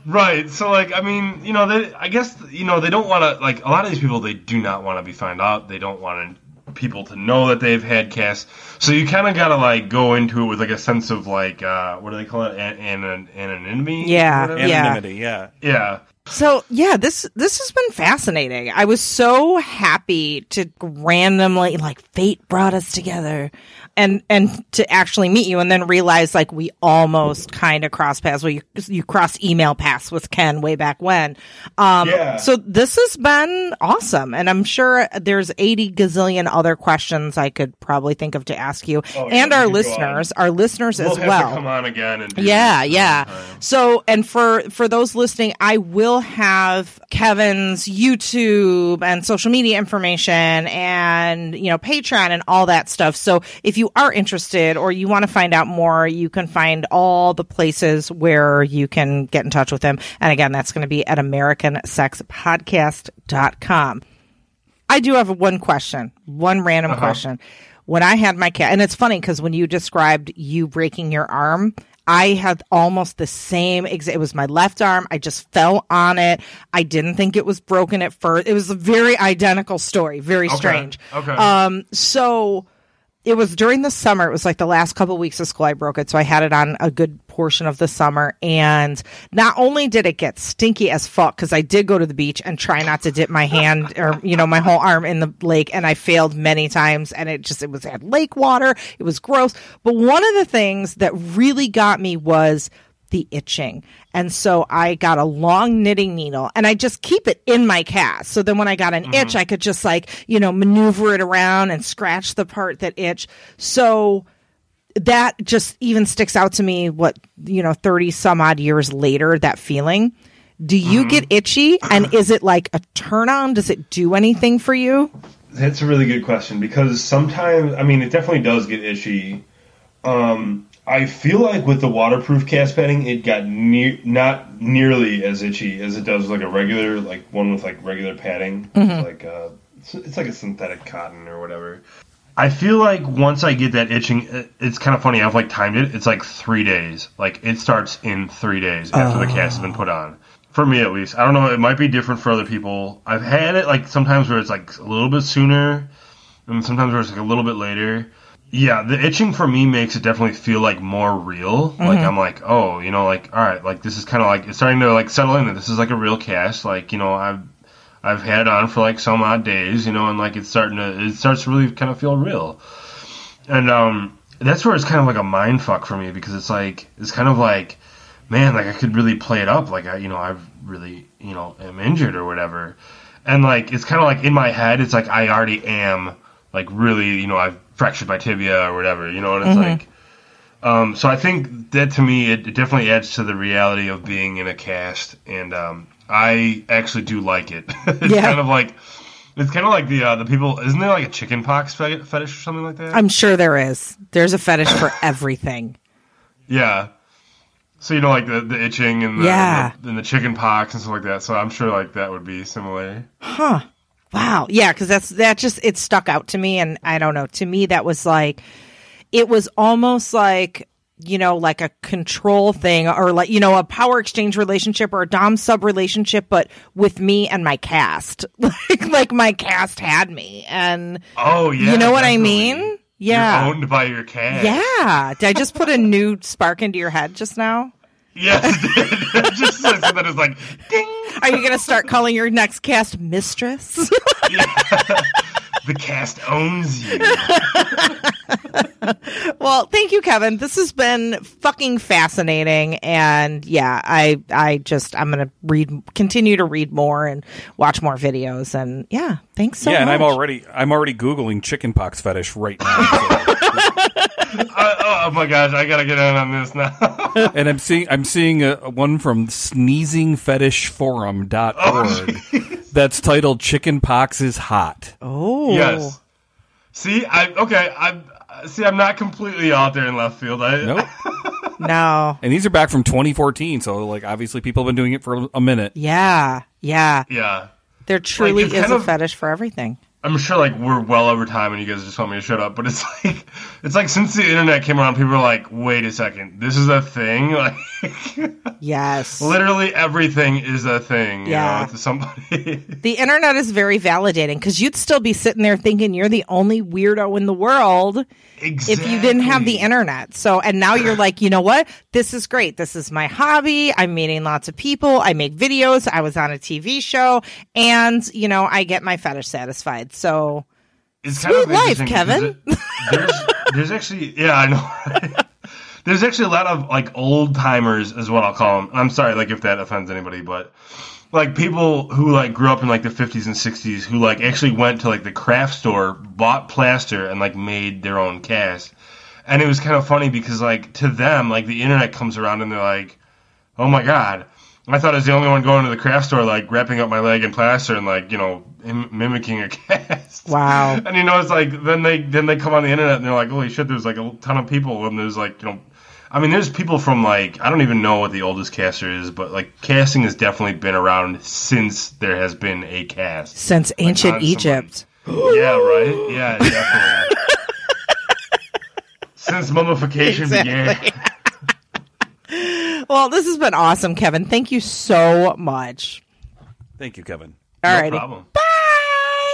Right. So, like, I mean, you know, they, I guess, you know, they don't want to, like, a lot of these people, they do not want to be found out. They don't want people to know that they've had casts. So you kind of got to, like, go into it with, like, a sense of, like, uh, what do they call it? An- an- an- anonymity? Yeah. Anonymity, yeah. Yeah. yeah. So, yeah, this this has been fascinating. I was so happy to randomly, like, fate brought us together and and to actually meet you and then realize, like, we almost kind of cross paths. Well, you, you cross email paths with Ken way back when. Um, yeah. So this has been awesome. And I'm sure there's eighty gazillion other questions I could probably think of to ask you. Oh, and yeah, our, you listeners, our listeners, our we'll listeners as have well. To come on again. And do yeah, yeah. Time. So, and for, for those listening, I will have Kevin's YouTube and social media information and, you know, Patreon and all that stuff. So if you are interested or you want to find out more, you can find all the places where you can get in touch with him. And again, that's going to be at American Sex Podcast dot com. I do have one question, one random uh-huh. question. When I had my cat, and it's funny because when you described you breaking your arm, I had almost the same exact. It was my left arm. I just fell on it. I didn't think it was broken at first. It was a very identical story. Very okay. strange. Okay. Um. So it was during the summer. It was like the last couple of weeks of school I broke it. So I had it on a good portion of the summer. And not only did it get stinky as fuck, because I did go to the beach and try not to dip my hand or, you know, my whole arm in the lake. And I failed many times. And it just, it was had lake water. It was gross. But one of the things that really got me was the itching. And so I got a long knitting needle and I just keep it in my cast. So then when I got an mm-hmm. itch, I could just like, you know, maneuver it around and scratch the part that itched. So that just even sticks out to me, what, you know, thirty some odd years later, that feeling. Do you mm-hmm. get itchy? And is it like a turn on? Does it do anything for you? That's a really good question, because sometimes, I mean, it definitely does get itchy. Um, I feel like with the waterproof cast padding, it got ne- not nearly as itchy as it does with like a regular, like one with like regular padding, mm-hmm. like uh, it's, it's like a synthetic cotton or whatever. I feel like once I get that itching, it's kind of funny. I've like timed it. It's like three days. Like it starts in three days after oh. the cast has been put on. For me, at least, I don't know. It might be different for other people. I've had it like sometimes where it's like a little bit sooner, and sometimes where it's like a little bit later. Yeah, the itching for me makes it definitely feel, like, more real. Mm-hmm. Like, I'm like, oh, you know, like, all right, like, this is kind of like, it's starting to, like, settle in that this is, like, a real cast. Like, you know, I've I've had it on for, like, some odd days, you know, and, like, it's starting to, it starts to really kind of feel real. And um, that's where it's kind of, like, a mind fuck for me, because it's, like, it's kind of, like, man, like, I could really play it up. Like, I, you know, I really, you know, am injured or whatever. And, like, it's kind of, like, in my head, it's, like, I already am, like, really, you know, I've fractured my tibia or whatever, you know, and it's mm-hmm. like, um, so I think that to me, it, it definitely adds to the reality of being in a cast, and um, I actually do like it. It's yeah. kind of like, it's kind of like the uh, the people, isn't there like a chicken pox fe- fetish or something like that? I'm sure there is. There's a fetish for everything. Yeah. So, you know, like the, the itching and the, yeah. and the, and the chicken pox and stuff like that, so I'm sure like that would be similar. Huh. Wow. Yeah, because that's that just it stuck out to me. And I don't know. To me, that was like it was almost like, you know, like a control thing or like, you know, a power exchange relationship or a dom sub relationship, but with me and my cast, like like my cast had me. And, oh, yeah, you know what definitely. I mean? Yeah. You're owned by your cast. Yeah. Did I just put a new spark into your head just now? Yes, it just says that it's like, ding. Are you going to start calling your next cast mistress? Yeah. The cast owns you. Well, thank you, Kevin. This has been fucking fascinating. And yeah, I I just, I'm going to read, continue to read more and watch more videos. And yeah, thanks so yeah, much. Yeah, and I'm already, I'm already Googling chickenpox fetish right now. So. I, oh my gosh! I gotta get in on this now. And I'm seeing I'm seeing a, a one from sneezing fetish forum dot org oh, that's titled "Chicken Pox is Hot." Oh, yes. See, I okay. I see. I'm not completely out there in left field. I, nope. No. And these are back from twenty fourteen, so like obviously people have been doing it for a minute. Yeah, yeah, yeah. There truly like, is a of, fetish for everything. I'm sure, like, we're well over time and you guys just want me to shut up, but it's like, it's like since the internet came around, people are like, wait a second, this is a thing? Like, yes. Literally everything is a thing, yeah. you know, to somebody. The internet is very validating, because you'd still be sitting there thinking you're the only weirdo in the world exactly. if you didn't have the internet. So, and now you're like, you know what? This is great. This is my hobby. I'm meeting lots of people. I make videos. I was on a T V show, and, you know, I get my fetish satisfied. So, it's sweet kind of life, Kevin. It, there's, there's actually, yeah, I know. Right? There's actually a lot of, like, old timers is what I'll call them. I'm sorry, like, if that offends anybody, but, like, people who, like, grew up in, like, the fifties and sixties who, like, actually went to, like, the craft store, bought plaster, and, like, made their own cast. And it was kind of funny because, like, to them, like, the internet comes around and they're like, oh my God. I thought I was the only one going to the craft store, like, wrapping up my leg in plaster and, like, you know, im- mimicking a cast. Wow. And, you know, it's like, then they then they come on the internet and they're like, holy shit, there's, like, a ton of people. And there's, like, you know, I mean, there's people from, like, I don't even know what the oldest caster is, but, like, casting has definitely been around since there has been a cast. Since like, ancient Egypt. Yeah, right? Yeah, definitely. Since mummification exactly. began. Well, this has been awesome, Kevin. Thank you so much. Thank you, Kevin. All right. No Bye.